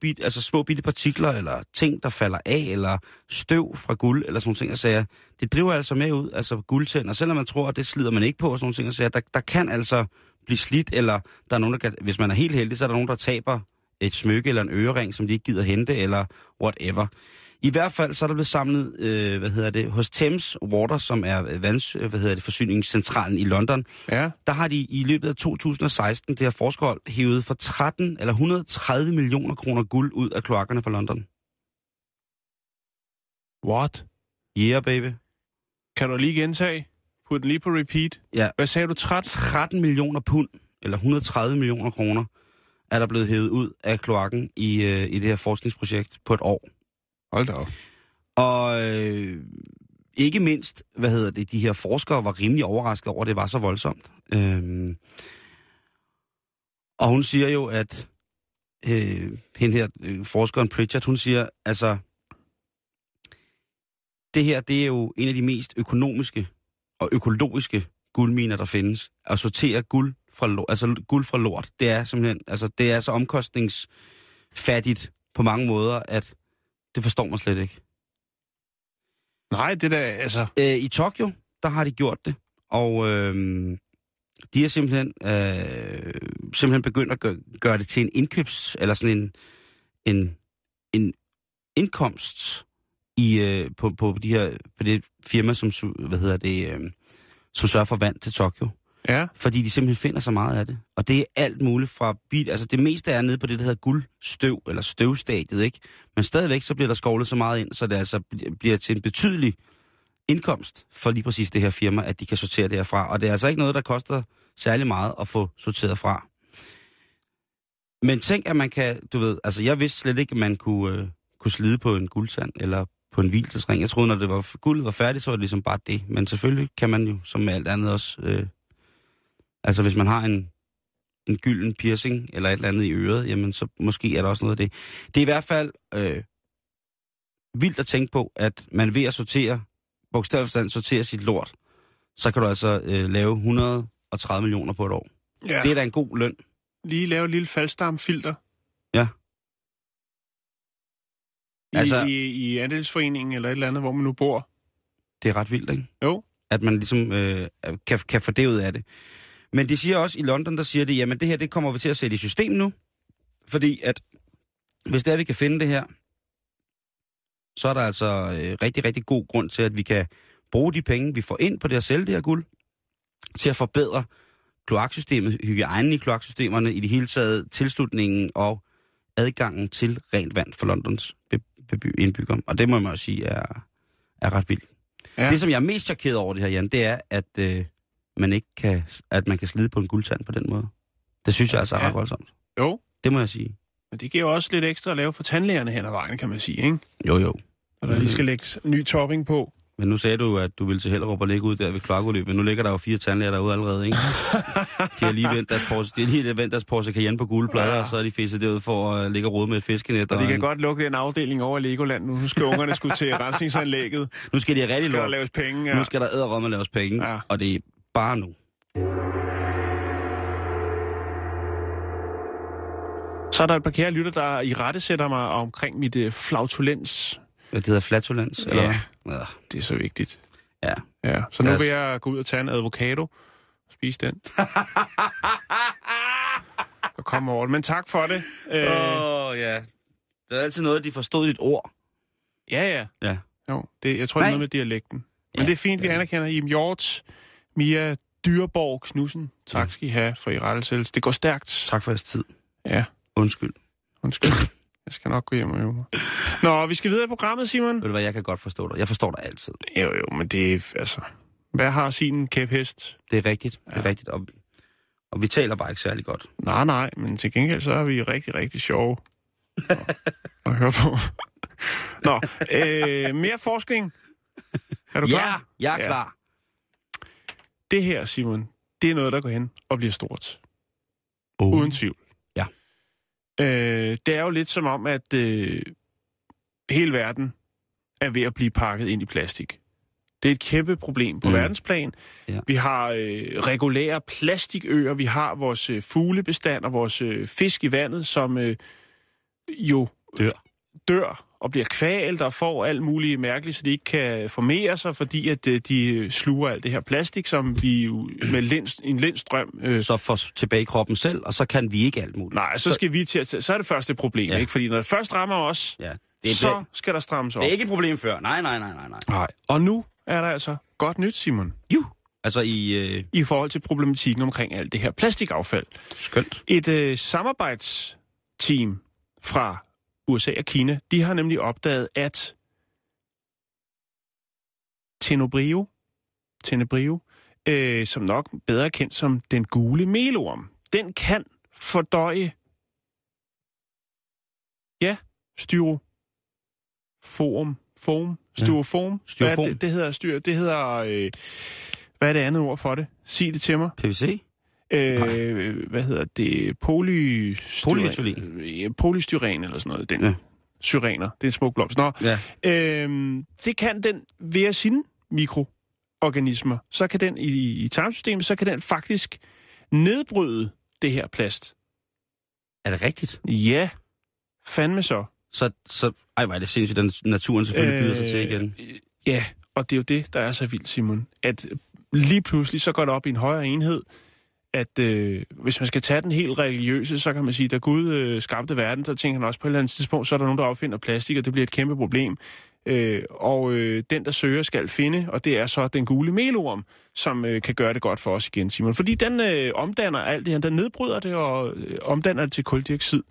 bitte partikler, eller ting, der falder af, eller støv fra guld, eller sådan nogle ting, og sager, det driver altså med ud, altså guldtænder. Selvom man tror, at det slider man ikke på, og sådan nogle ting, og sager, der kan altså blive slidt, eller der er nogen, der kan, hvis man er helt heldig, så er der nogen, der taber et smykke eller en ørering, som de ikke gider hente, eller whatever. I hvert fald, så er der blevet samlet, hos Thames Water, som er forsyningscentralen i London. Ja. Der har de i løbet af 2016, det her forskerhold, hævet for 13 eller 130 millioner kroner guld ud af kloakkerne fra London. What? Yeah, baby. Kan du lige gentage? Put den lige på repeat. Ja. Hvad sagde du? 13 millioner pund, eller 130 millioner kroner, er der blevet hævet ud af kloakken i det her forskningsprojekt på et år. Hold da op. Og ikke mindst, de her forskere var rimelig overrasket over, at det var så voldsomt. Og hun siger jo, at hende her, forskeren Pritchard, hun siger, altså, det her, det er jo en af de mest økonomiske og økologiske guldminer, der findes. At sortere guld fra lort, det er simpelthen, altså, det er så omkostningsfattigt på mange måder, at det forstår man slet ikke. Nej, det der, altså... I Tokyo, der har de gjort det, og de har simpelthen begyndt at gøre det til en indkøbs... Eller sådan en indkomst på de her, på det firma, som, som sørger for vand til Tokyo. Ja. Fordi de simpelthen finder så meget af det. Og det er alt muligt fra bil... Altså det meste er nede på det, der hedder guldstøv, eller støvstadiet, ikke? Men stadigvæk så bliver der skovlet så meget ind, så det altså bliver til en betydelig indkomst for lige præcis det her firma, at de kan sortere det herfra. Og det er altså ikke noget, der koster særlig meget at få sorteret fra. Men tænk, at man kan... Du ved, altså jeg vidste slet ikke, at man kunne slide på en guldtand, eller på en hvilesring. Jeg troede, når guldet var færdigt, så var det ligesom bare det. Men selvfølgelig kan man jo, som med alt andet også... Altså, hvis man har en gylden piercing eller et eller andet i øret, jamen, så måske er der også noget af det. Det er i hvert fald vildt at tænke på, at man ved at sortere sit lort, så kan du altså lave 130 millioner på et år. Ja. Det er da en god løn. Lige lave et lille faldstamfilter. Ja. I andelsforeningen eller et eller andet, hvor man nu bor. Det er ret vildt, ikke? Jo. At man ligesom kan få det ud af det. Men de siger også i London, der siger de, jamen det her, det kommer vi til at sætte i system nu. Fordi at, hvis det er, vi kan finde det her, så er der altså rigtig, rigtig god grund til, at vi kan bruge de penge, vi får ind på det at sælge det her guld, til at forbedre kloaksystemet, hygiejnen i kloaksystemerne, i det hele taget tilslutningen og adgangen til rent vand for Londons indbyggere. Og det må man jo sige er ret vildt. Ja. Det, som jeg er mest chokeret over det her, Jan, det er, at... at man kan slide på en guldtand på den måde. Det synes jeg altså er ret voldsomt. Jo. Det må jeg sige. Men det giver også lidt ekstra at lave for tandlægerne hen ad vejen, kan man sige, ikke? Jo. Og der lige skal lægge ny topping på. Men nu sagde du, at du ville til Hellerup og ligge ud der ved kloakudløbet. Nu ligger der jo 4 tandlæger derude allerede, ikke? De har lige vendt deres Porsche Cayenne på gule plader, og så er de fæset derud for at ligge og rode med et fiskenet. Og de kan godt lukke den afdeling over i Legoland. Nu skal ungerne skulle til rensningsanlægget. Nu skal de have rigtig lort. Laves penge, ja. Nu skal der æderromme laves penge, ja. Og det bare nu. Så er der et par kære lytter, der irettesætter mig omkring mit flautulens. Det hedder flatulens, eller ja, hvad? Det er så vigtigt. Ja. Ja. Så nu vil jeg gå ud og tage en avocado og spise den. Og komme over det. Men tak for det. Ja. Der er altid noget, de forstod dit ord. Ja. Jo, det, jeg tror, det er noget med dialekten. Men ja, det er fint, vi anerkender. Jim Hjort, Mia Dyrborg Knudsen. Tak skal I have for irettesættelse. Det går stærkt. Tak for jeres tid. Ja. Undskyld. Jeg skal nok gå hjem og øve mig. Nå, vi skal videre i programmet, Simon. Ved du hvad, jeg kan godt forstå dig. Jeg forstår dig altid. Jo, men det er, altså... Hvad har sin kæphest? Det er rigtigt. Ja. Det er rigtigt. Og vi taler bare ikke særlig godt. Nej, men til gengæld så er vi rigtig, rigtig sjove. Nå, hør på. Nå, mere forskning. Er du klar? Ja, jeg er klar. Det her, Simon, det er noget, der går hen og bliver stort. Uden tvivl. Det er jo lidt som om, at hele verden er ved at blive pakket ind i plastik. Det er et kæmpe problem på verdensplan. Ja. Vi har regulære plastikøer, vi har vores fuglebestand og vores fisk i vandet, som jo dør og bliver kvalt og får alt muligt mærkeligt, så de ikke kan formere sig, fordi at de sluger alt det her plastik, som vi jo med en lindstrøm... Så får tilbage i kroppen selv, og så kan vi ikke alt muligt. Nej, så skal vi til at... Så er det første problem, ikke? Fordi når det først rammer os, så skal der strammes op. Det er ikke et problem før. Nej. Og nu er der altså godt nyt, Simon. Jo! Altså i forhold til problematikken omkring alt det her plastikaffald. Skønt. Et samarbejdsteam fra USA og Kina, de har nemlig opdaget, at Tenebrio, som nok bedre kendt som den gule melorm, den kan fordøje styrofoam. Det hedder hvad er det andet ord for det? Sig det til mig. PVC? Hvad hedder det? Polystyren eller sådan noget. Syrener. Det er en smuk blomst. Nå. Ja. Det kan den via sine mikroorganismer. Så kan den i tarmsystemet, så kan den faktisk nedbryde det her plast. Er det rigtigt? Ja. Fandme så. Så hvor er det sindssygt, at naturen selvfølgelig byder sig til igen. Ja, og det er jo det, der er så vildt, Simon. At lige pludselig så går det op i en højere enhed, at hvis man skal tage den helt religiøse, så kan man sige, at da Gud skabte verden, så tænker han også på et eller andet tidspunkt, så er der nogen, der opfinder plastik, og det bliver et kæmpe problem. Den, der søger, skal finde, og det er så den gule melorm, som kan gøre det godt for os igen, Simon. Fordi den omdanner alt det her, den nedbryder det og omdanner det til kuldioxid.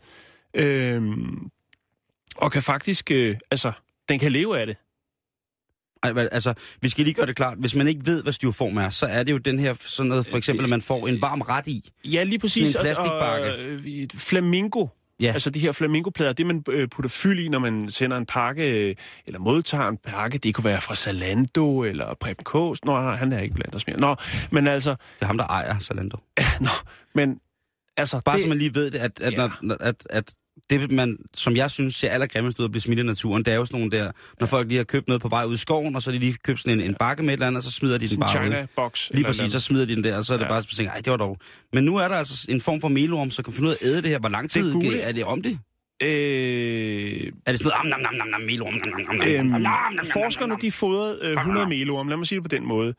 Og kan faktisk, den kan leve af det. Altså, vi skal lige gøre det klart. Hvis man ikke ved, hvad styroform er, så er det jo den her sådan noget, for eksempel, at man får en varm ret i. Ja, lige præcis. Sådan en plastikbakke. Og flamingo. Ja. Altså de her flamingoplader, det man putter fyld i, når man sender en pakke, eller modtager en pakke, det kunne være fra Zalando, eller Preben Kås. Nå, han er ikke blandt os mere. Nå, men altså... Det er ham, der ejer Zalando. Nå, men altså... Bare det... så man lige ved det, at det, man, som jeg synes, ser allergrimmest ud at blive smidt i naturen, det er jo sådan nogle der, når folk lige har købt noget på vej ud i skoven, og så de lige købt sådan en bakke med et eller andet, og så smider de den bare China ud. Box lige præcis, så smider de den der, og så er det bare sådan, tænker, ej, det var dog. Men nu er der altså en form for melorm, så kan finde ud af at æde det her. Hvor lang tid det er det om det? Er det sådan noget, nam, melorm, nam. Forskerne, de fodrede 100 melorm, lad mig sige det på den måde,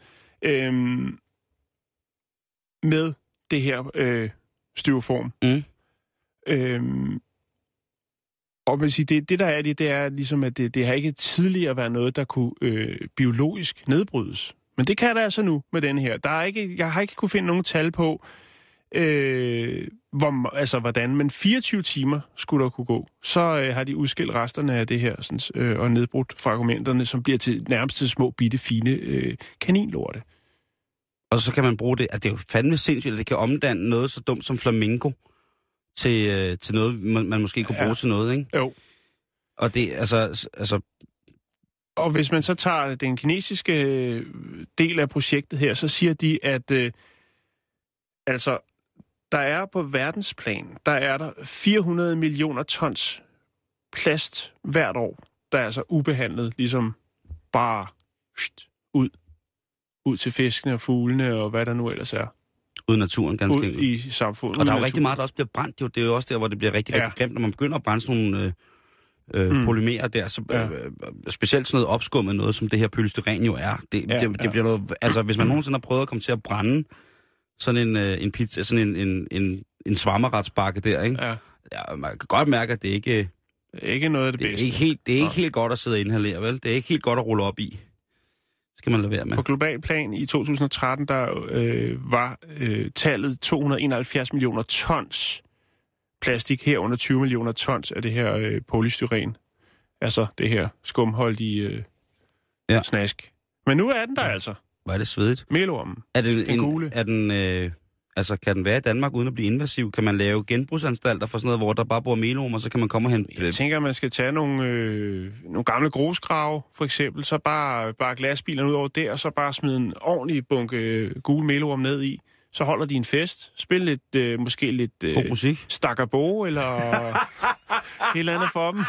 med det her styroform. Og man siger, det der er det er ligesom, at det har ikke tidligere været noget, der kunne biologisk nedbrydes. Men det kan der altså nu med den her. Jeg har ikke kunne finde nogen tal på, hvordan, men 24 timer skulle der kunne gå. Så har de udskilt resterne af det her sådan, og nedbrudt fragmenterne, som bliver nærmest til små, bitte, fine kaninlorte. Og så kan man bruge det, at det er jo fandme sindssygt, at det kan omdanne noget så dumt som flamingo. Til noget, man måske kunne bruge til noget, ikke? Jo. Og det, altså... Og hvis man så tager den kinesiske del af projektet her, så siger de, at der er på verdensplan, der er der 400 millioner tons plast hvert år, der er altså ubehandlet, ligesom bare ud til fiskene og fuglene og hvad der nu ellers er. Ude i naturen, ganske enkelt. I samfundet. Og der er jo rigtig meget, der også bliver brændt. Jo. Det er jo også der, hvor det bliver rigtig, rigtig grimt, når man begynder at brænde sådan nogle polymerer der. Så, specielt sådan noget opskummet noget, som det her polysteren jo er. Det bliver noget... Altså, hvis man nogensinde har prøvet at komme til at brænde sådan en pizza, sådan en svammeretsbakke der, ikke? Ja. Ja, man kan godt mærke, at det ikke... Ikke noget af det bedste. Det er ikke helt godt at sidde og inhalere, vel? Det er ikke helt godt at rulle op i. Skal man lade være med. På global plan i 2013, der var tallet 271 millioner tons plastik, herunder 20 millioner tons af det her polystyren. Altså det her skumholdige snask. Men nu er den der altså. Hvor er det svedigt. Melormen. Er det en gule. Er den, altså kan den være i Danmark uden at blive invasiv? Kan man lave genbrugsanstalter for sådan noget, hvor der bare bor melormer, så kan man komme og hente... Jeg tænker, at man skal tage nogle gamle grusgrave, for eksempel, så bare glasbilerne ud over der, og så bare smide en ordentlig bunke gule melorm ned i. Så holder de en fest. Spil lidt, måske lidt... musik. Stakkerbo, eller et eller andet for dem.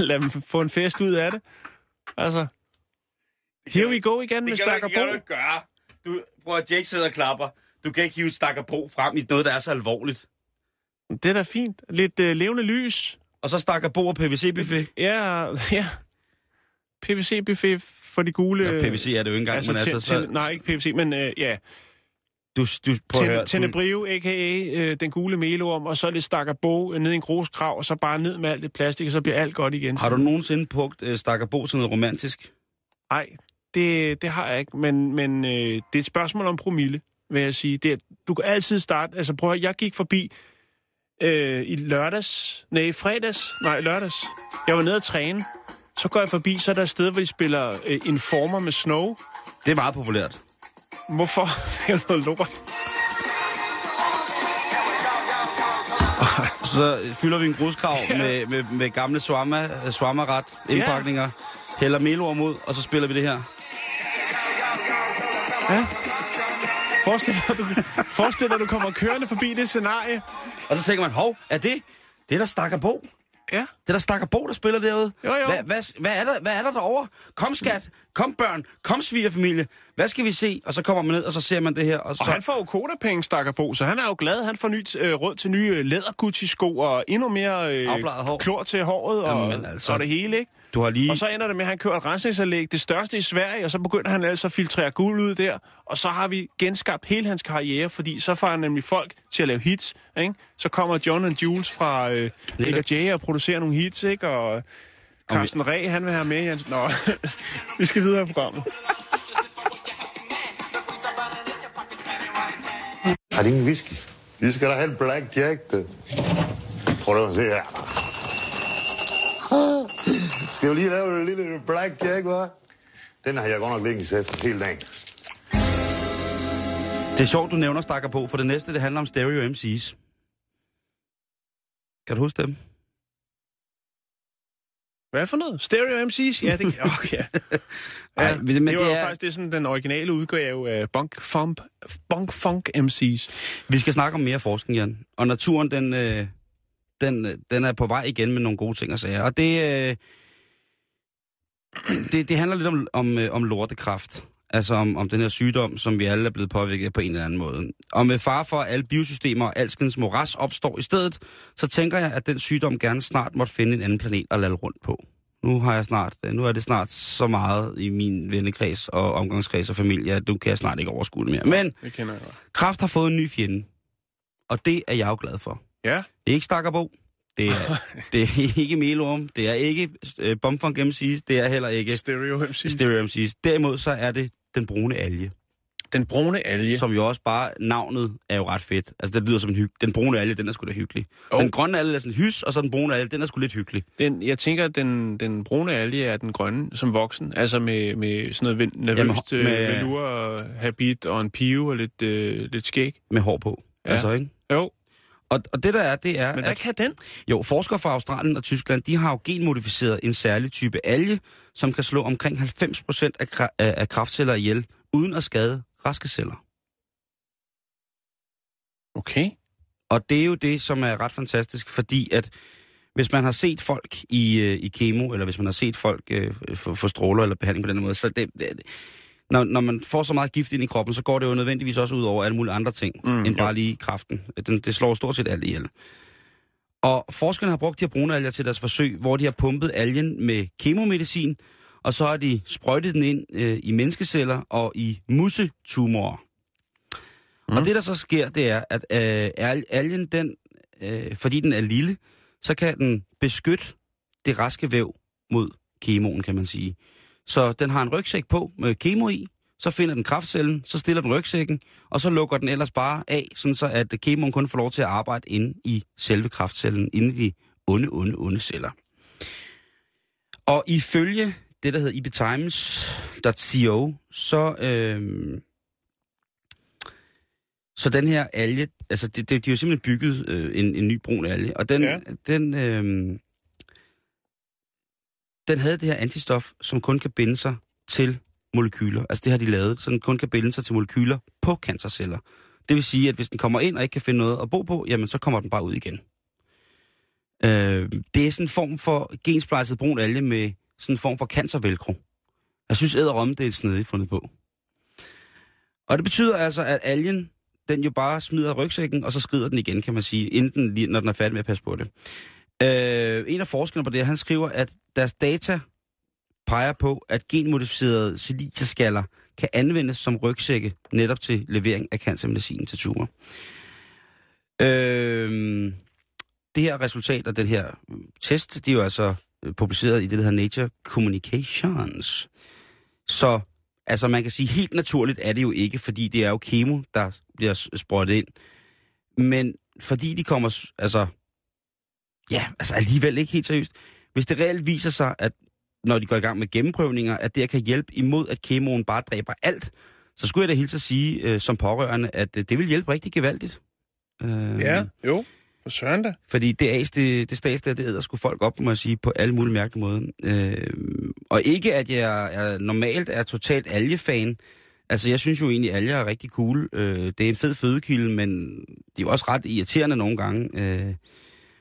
Lad dem få en fest ud af det. Altså... Here we go igen med Stakkerbo. Det kan du ikke gøre. Du prøver, at Jake sidder og klapper. Du kan ikke hive et Stakkerbo frem i noget, der er så alvorligt. Det er da fint. Lidt levende lys. Og så Stakkerbo og PVC-buffet. Ja. PVC-buffet for de gule... Ja, PVC er det jo ikke engang, altså, men altså... Så... Nej, ikke PVC, men ja... Tenebrio, a.k.a. Den gule melorm, og så lidt Stakkerbo ned i en grusgrav, og så bare ned med alt det plastik, og så bliver alt godt igen. Har du nogensinde pugt Stakkerbo til noget romantisk? Nej, det har jeg ikke, men det er et spørgsmål om promille, vil jeg sige. Du kan altid starte... Altså prøv at høre, jeg gik forbi lørdags. Jeg var nede at træne. Så går jeg forbi, så er der et sted, hvor de spiller Informer med Snow. Det er meget populært. Hvorfor? Det er noget lort. Så fylder vi en gruskrav med gamle swammerret indpakninger. Yeah. Hælder melorm ud, og så spiller vi det her. Ja. Forestil dig, du kommer kørende forbi det scenarie. Og så tænker man, hov, er det der Stakkerbo? Ja. Det der Stakkerbo, der spiller derude? Jo. Hvad er der derovre? Kom skat, kom børn, kom svigerfamilie. Hvad skal vi se? Og så kommer man ned, og så ser man det her. Og han får jo kodapenge, Stakkerbo, så han er jo glad. Han får nyt råd til nye lædergucci-sko og endnu mere klor til håret. Jamen, og altså, så det hele, ikke? Og så ender det med, at han kører et rensningsanlæg, det største i Sverige, og så begynder han altså at filtrere guld ud der. Og så har vi genskabt hele hans karriere, fordi så får han nemlig folk til at lave hits, ikke? Så kommer Jan and Jules fra J og producerer nogle hits, ikke? Og Carsten Reh, han vil have med. Nå, vi skal videre i programmet. Har det ingen whisky? Vi skal da have en Black Jack, det. Prøv at se her. Skal jo lige lave en lille Black Jack, hva'? Den har jeg godt nok ligget i sæt hele dagen. Det er sjovt, du nævner Stakkerbo, for det næste, det handler om Stereo MC's. Kan du huske dem? Hvad for noget? Stereo MC's? Ja, det kan jeg ja. Ej, men det var faktisk det sådan, den originale udgave af Bunk Funk MC's. Vi skal snakke om mere forskning, Jan. Og naturen, den er på vej igen med nogle gode ting at sige. Og det handler lidt om lortekraft. Altså om den her sygdom, som vi alle er blevet påvirket på en eller anden måde. Og med fare for, at alle biosystemer og alskens moras opstår i stedet, så tænker jeg, at den sygdom gerne snart måtte finde en anden planet at lade rundt på. Nu er det snart så meget i min vennekreds og omgangskreds og familie, at nu kan jeg snart ikke overskue det mere. Men kræft har fået en ny fjende, og det er jeg jo glad for. Ja. Det er ikke Stakkerbo, det er ikke melorm, det er ikke Bomfunk MC's, det er heller ikke Stereo MC's. Derimod så er det den brune alge. Den brune alge? Som jo også bare, navnet er jo ret fedt. Altså det lyder som en den brune alge, den er sgu da hyggelig. Oh. Den grønne alge er sådan en hys, og så den brune alge, den er sgu lidt hyggelig. Jeg tænker, at den brune alge er den grønne som voksen. Altså med sådan noget nervøst velure, habit og en pive og lidt skæg. Med hår på, altså ikke? Jo. Og det der er, det er... Men hvad kan den? Jo, forskere fra Australien og Tyskland, de har jo genmodificeret en særlig type alge, som kan slå omkring 90% af kræftceller ihjel, uden at skade raske celler. Okay. Og det er jo det, som er ret fantastisk, fordi at hvis man har set folk i kemo, eller hvis man har set folk få stråler eller behandling på den måde, så det når man får så meget gift ind i kroppen, så går det jo nødvendigvis også ud over alle mulige andre ting, end bare lige kræften. Det slår stort set alt ihjel. Og forskerne har brugt de her brunalger til deres forsøg, hvor de har pumpet algen med kemomedicin, og så har de sprøjtet den ind i menneskeceller og i musetumorer. Og det, der så sker, det er, at algen, den, fordi den er lille, så kan den beskytte det raske væv mod kemoen, kan man sige. Så den har en rygsæk på med kemo i, så finder den kræftcellen, så stiller den rygsækken, og så lukker den ellers bare af, sådan så at kemoen kun får lov til at arbejde inde i selve kræftcellen, inde i de onde celler. Og ifølge det, der hedder ibtimes.co, så den her alge, altså de er jo simpelthen bygget en ny brun alge, og den havde det her antistof, som kun kan binde sig til molekyler. Altså det har de lavet, så den kun kan binde sig til molekyler på cancerceller. Det vil sige, at hvis den kommer ind og ikke kan finde noget at bo på, jamen så kommer den bare ud igen. Det er sådan en form for gensplejset brun alge med sådan en form for cancervelcro. Jeg synes æderrømme, det er et snedigt fundet på. Og det betyder altså, at algen, den jo bare smider rygsækken, og så skrider den igen, kan man sige, enten når den er færdig med at passe på det. En af forskerne på det, han skriver, at deres data peger på, at genmodificerede siliciaskaller kan anvendes som rygsække netop til levering af cancermedicin til tumorer. Det her resultat og den her test, de er jo altså publiceret i det, der hedder Nature Communications. Så altså man kan sige, helt naturligt er det jo ikke, fordi det er jo kemo, der bliver sprøjtet ind. Men fordi de kommer, altså alligevel ikke helt seriøst. Hvis det reelt viser sig, at når de går i gang med gennemprøvninger, at det kan hjælpe imod, at kemoen bare dræber alt, så skulle jeg da hilse at sige som pårørende, at det vil hjælpe rigtig gevaldigt. For søren da. Fordi det statslæder, det æder sgu folk op, må jeg sige, på alle mulige mærkelige måder. Og ikke, at jeg normalt er totalt algefan. Altså, jeg synes jo egentlig, at alger er rigtig cool. Det er en fed fødekilde, men de er også ret irriterende nogle gange.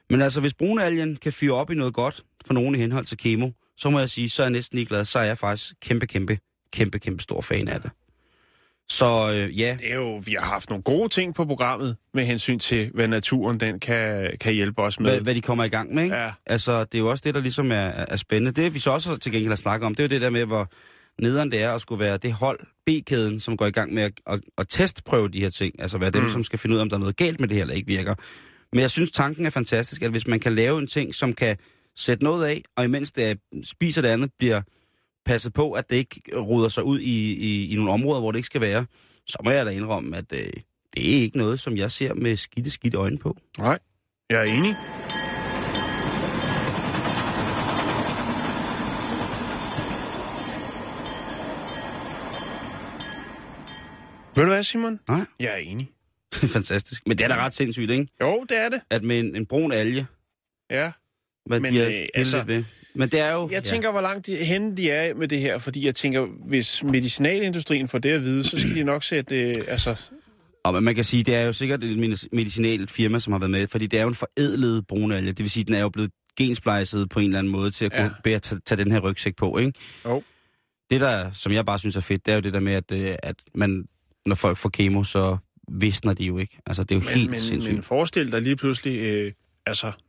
Men altså, hvis brunalgen kan fyre op i noget godt for nogen i henhold til kemo, så må jeg sige, så er jeg næsten ikke glad. Så er jeg faktisk kæmpe stor fan af det. Så ja. Det er jo, vi har haft nogle gode ting på programmet med hensyn til, hvad naturen den kan hjælpe os med. Hvad de kommer i gang med, ikke? Ja. Altså, det er jo også det, der ligesom er spændende. Det, vi så også til gengæld har snakket om, det er jo det der med, hvor nederen det er at skulle være det hold, B-kæden, som går i gang med at testprøve de her ting. Altså, være dem, som skal finde ud af, om der er noget galt med det her, eller ikke virker. Men jeg synes, tanken er fantastisk, at hvis man kan lave en ting, som kan sætte noget af, og imens det spiser det andet, bliver passet på, at det ikke ruder sig ud i nogle områder, hvor det ikke skal være, så må jeg da indrømme, at det er ikke noget, som jeg ser med skidt øjne på. Nej, jeg er enig. Ved du hvad, Simon? Nej. Jeg er enig. Fantastisk. Men det er da ret sindssygt, ikke? Jo, det er det. At med en brun alge. Ja. Men det er jo... Jeg tænker, hvor langt henne de er med det her, fordi jeg tænker, hvis medicinalindustrien får det at vide, så skal de nok sætte... Og man kan sige, det er jo sikkert et medicinalt firma, som har været med, fordi det er jo en forædlet brunalge. Det vil sige, den er jo blevet gensplejset på en eller anden måde til at kunne tage den her rygsæk på, ikke? Jo. Det der, som jeg bare synes er fedt, det er jo det der med, at man, når folk får kemo, så visner de jo ikke. Altså, det er jo helt sindssygt. Men forestil dig lige pludselig...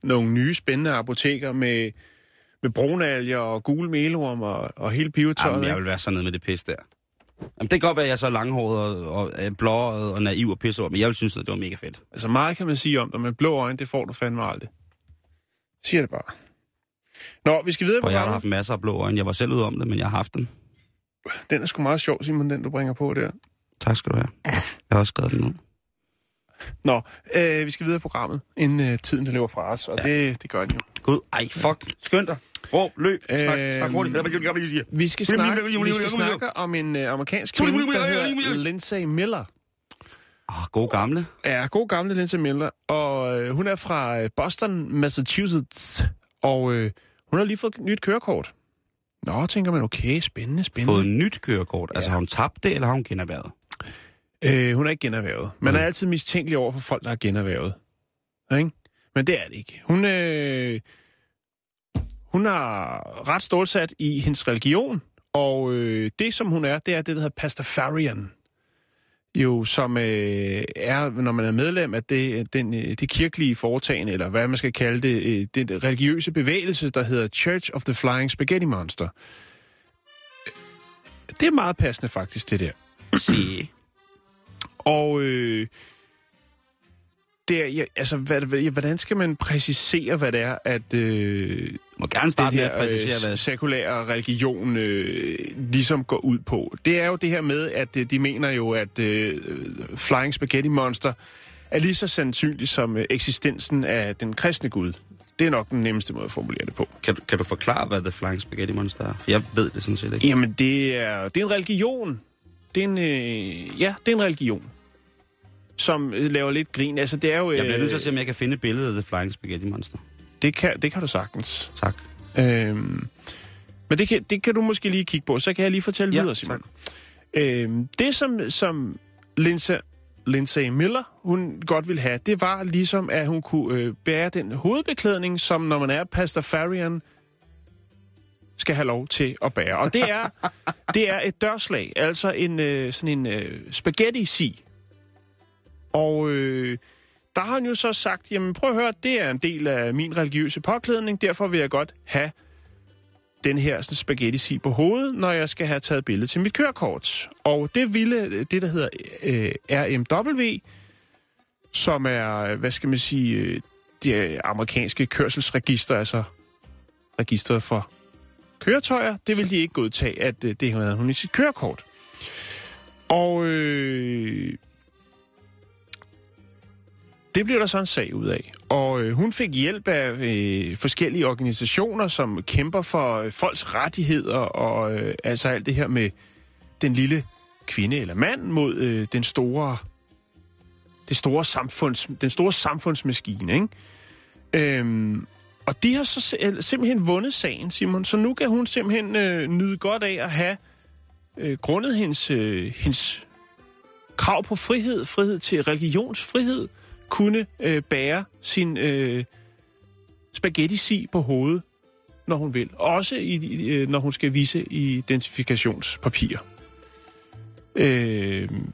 nogle nye spændende apoteker med brunalger og gule melorm og hele pivetøjet. Jamen, jeg vil være sådan noget med det pis der. Jamen, det kan godt være, at jeg er så langhåret og blåret og naiv og pisseord, men jeg vil synes, at det var mega fedt. Altså, meget kan man sige om dig, men blå øjne, det får du fandme aldrig. Siger det bare. Nå, vi skal videre på programmet. Jeg har haft masser af blå øjne. Jeg var selv ude om det, men jeg har haft den. Den er sgu meget sjov, Simon, den du bringer på der. Tak skal du have. Jeg har også skrevet den ud. Nå, vi skal videre i programmet, inden tiden der løber fra os, og det gør den jo. Gud, ej, fuck, skynd dig. Råb, løb, snak hurtigt. Vi skal snakke om en amerikansk kvinde, der hedder Lindsay Miller. God gamle. Ja, god gamle Lindsay Miller, og hun er fra Boston, Massachusetts, og hun har lige fået nyt kørekort. Nå, tænker man, okay, spændende. Fået nyt kørekort? Altså har hun tabt det, eller har hun generværet? Hun er ikke generhvervet. Man er altid mistænkelig over for folk, der er generhvervet. Ikke? Men det er det ikke. Hun er ret stålsat i hendes religion, Og det, som hun er, det er det, der hedder Pastafarian. Jo, som er, når man er medlem af det kirkelige foretagende, eller hvad man skal kalde det, det religiøse bevægelse, der hedder Church of the Flying Spaghetti Monster. Det er meget passende faktisk, det der. Og hvordan skal man præcisere, hvad det er, at må gerne starte den her med at præcisere, sekulære religion ligesom går ud på? Det er jo det her med, at de mener jo, at Flying Spaghetti Monster er lige så sandsynlig som eksistensen af den kristne gud. Det er nok den nemmeste måde at formulere det på. Kan du forklare, hvad The Flying Spaghetti Monster er? Jeg ved det sådan set ikke. Jamen, det er en religion. Det er en religion, som laver lidt grin. Altså, det er jo, jeg bliver nødt til at se, om jeg kan finde billedet af The Flying Spaghetti Monster. Det kan du sagtens. Tak. Men det kan du måske lige kigge på, så kan jeg lige fortælle videre, Simon. Det, som Lindsay Miller, hun godt ville have, det var ligesom, at hun kunne bære den hovedbeklædning, som når man er Pastafarian, skal have lov til at bære. Og det er et dørslag, altså sådan en spaghetti-si. Og der har hun jo så sagt, jamen prøv at høre, det er en del af min religiøse påklædning, derfor vil jeg godt have den her spaghetti-si på hovedet, når jeg skal have taget billede til mit kørekort. Og det ville det, der hedder RMW, som er, hvad skal man sige, det amerikanske kørselsregister, altså registeret for køretøjer, det ville de ikke godtage, at det havde hun i sit kørekort. Og det blev der sådan en sag ud af. Og hun fik hjælp af forskellige organisationer, som kæmper for folks rettigheder, og altså alt det her med den lille kvinde eller mand mod den store samfundsmaskine, ikke? Og de har så simpelthen vundet sagen, Simon. Så nu kan hun simpelthen nyde godt af at have grundet hendes krav på frihed til religionsfrihed, kunne bære sin spaghetti-si på hovedet, når hun vil. Også når hun skal vise identifikationspapirer.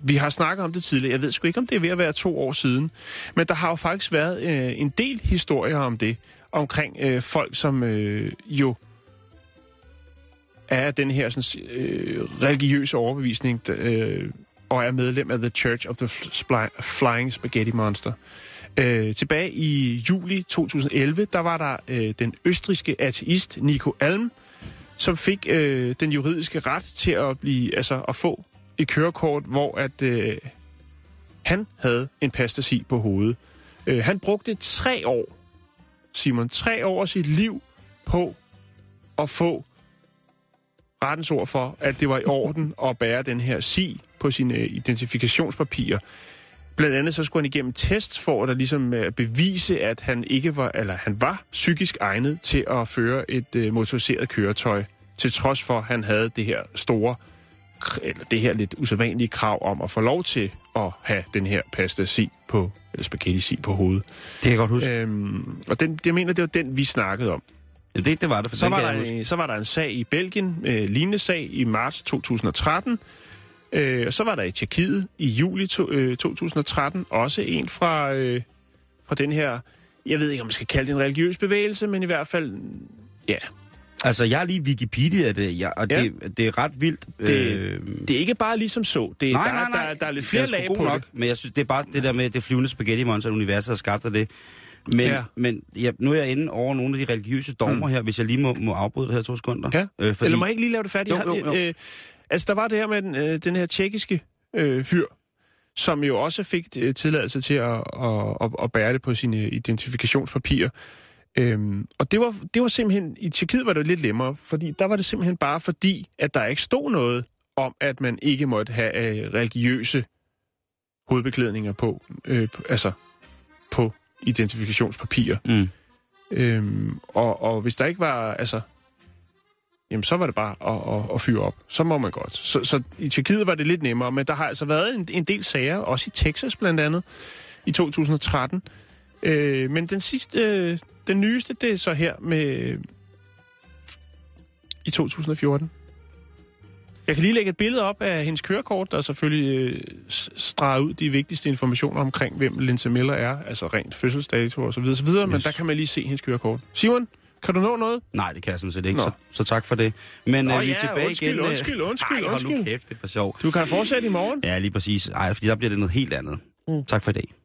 Vi har snakket om det tidligere. Jeg ved sgu ikke, om det er ved at være 2 år siden. Men der har jo faktisk været en del historier om det. Omkring folk, som jo er den her sådan, religiøse overbevisning, og er medlem af The Church of the Flying Spaghetti Monster. Tilbage i juli 2011, der var der den østrigske ateist Nico Alm, som fik den juridiske ret til at få et kørekort, hvor at han havde en pastasi på hovedet. Han brugte 3 år, Simon, 3 år af sit liv på at få rettens ord for, at det var i orden at bære den her si på sine identifikationspapirer. Blandt andet så skulle han igennem tests for at ligesom bevise, at han var psykisk egnet til at føre et motoriseret køretøj, til trods for, at han havde det her store, eller det her lidt usædvanlige krav om at få lov til at have den her pastasi på, eller spaghetti-si på hovedet. Det kan jeg godt huske. Og jeg mener, det var den, vi snakkede om. Ja, det var det, for så var der en sag i Belgien, lignende sag i marts 2013, og så var der i Tjekkiet i juli 2013 også en fra den her, jeg ved ikke, om man skal kalde det en religiøs bevægelse, men i hvert fald, ja. Altså, jeg er lige Wikipedia det, og det er ret vildt. Det er ikke bare ligesom så. Nej. Der er lidt flere lag på nok, men jeg synes, det er bare det der med det flyvende spaghetti monster universet har skabt af det. Men nu er jeg inde over nogle af de religiøse dogmer her, hvis jeg lige må afbryde det her 2 sekunder. Ja. Eller må jeg ikke lige lave det færdigt? Jo. Altså, der var det her med den her tjekkiske fyr, som jo også fik tilladelse til at bære det på sine identifikationspapirer. Og det var simpelthen, i Tjekkiet var det lidt lemmere, fordi der var det simpelthen bare fordi, at der ikke stod noget om, at man ikke måtte have religiøse hovedbeklædninger på, altså på identifikationspapirer. Mm. Og hvis der ikke var, altså, jamen så var det bare at fyre op. Så må man godt. Så i Tjekkiet var det lidt nemmere, men der har altså været en del sager, også i Texas blandt andet, i 2013. Men den nyeste, det er så her med i 2014. Jeg kan lige lægge et billede op af hendes kørekort, der selvfølgelig streger ud de vigtigste informationer omkring, hvem Lindsay Miller er. Altså rent fødselsdato og så videre, yes. Men der kan man lige se hendes kørekort. Simon, kan du nå noget? Nej, det kan jeg sådan set ikke, så tak for det. Men vi er tilbage igen. Undskyld. Ej, hold nu kæft, det er for sjovt. Du kan fortsætte i morgen. Ja, lige præcis. Ej, fordi der bliver det noget helt andet. Tak for i dag.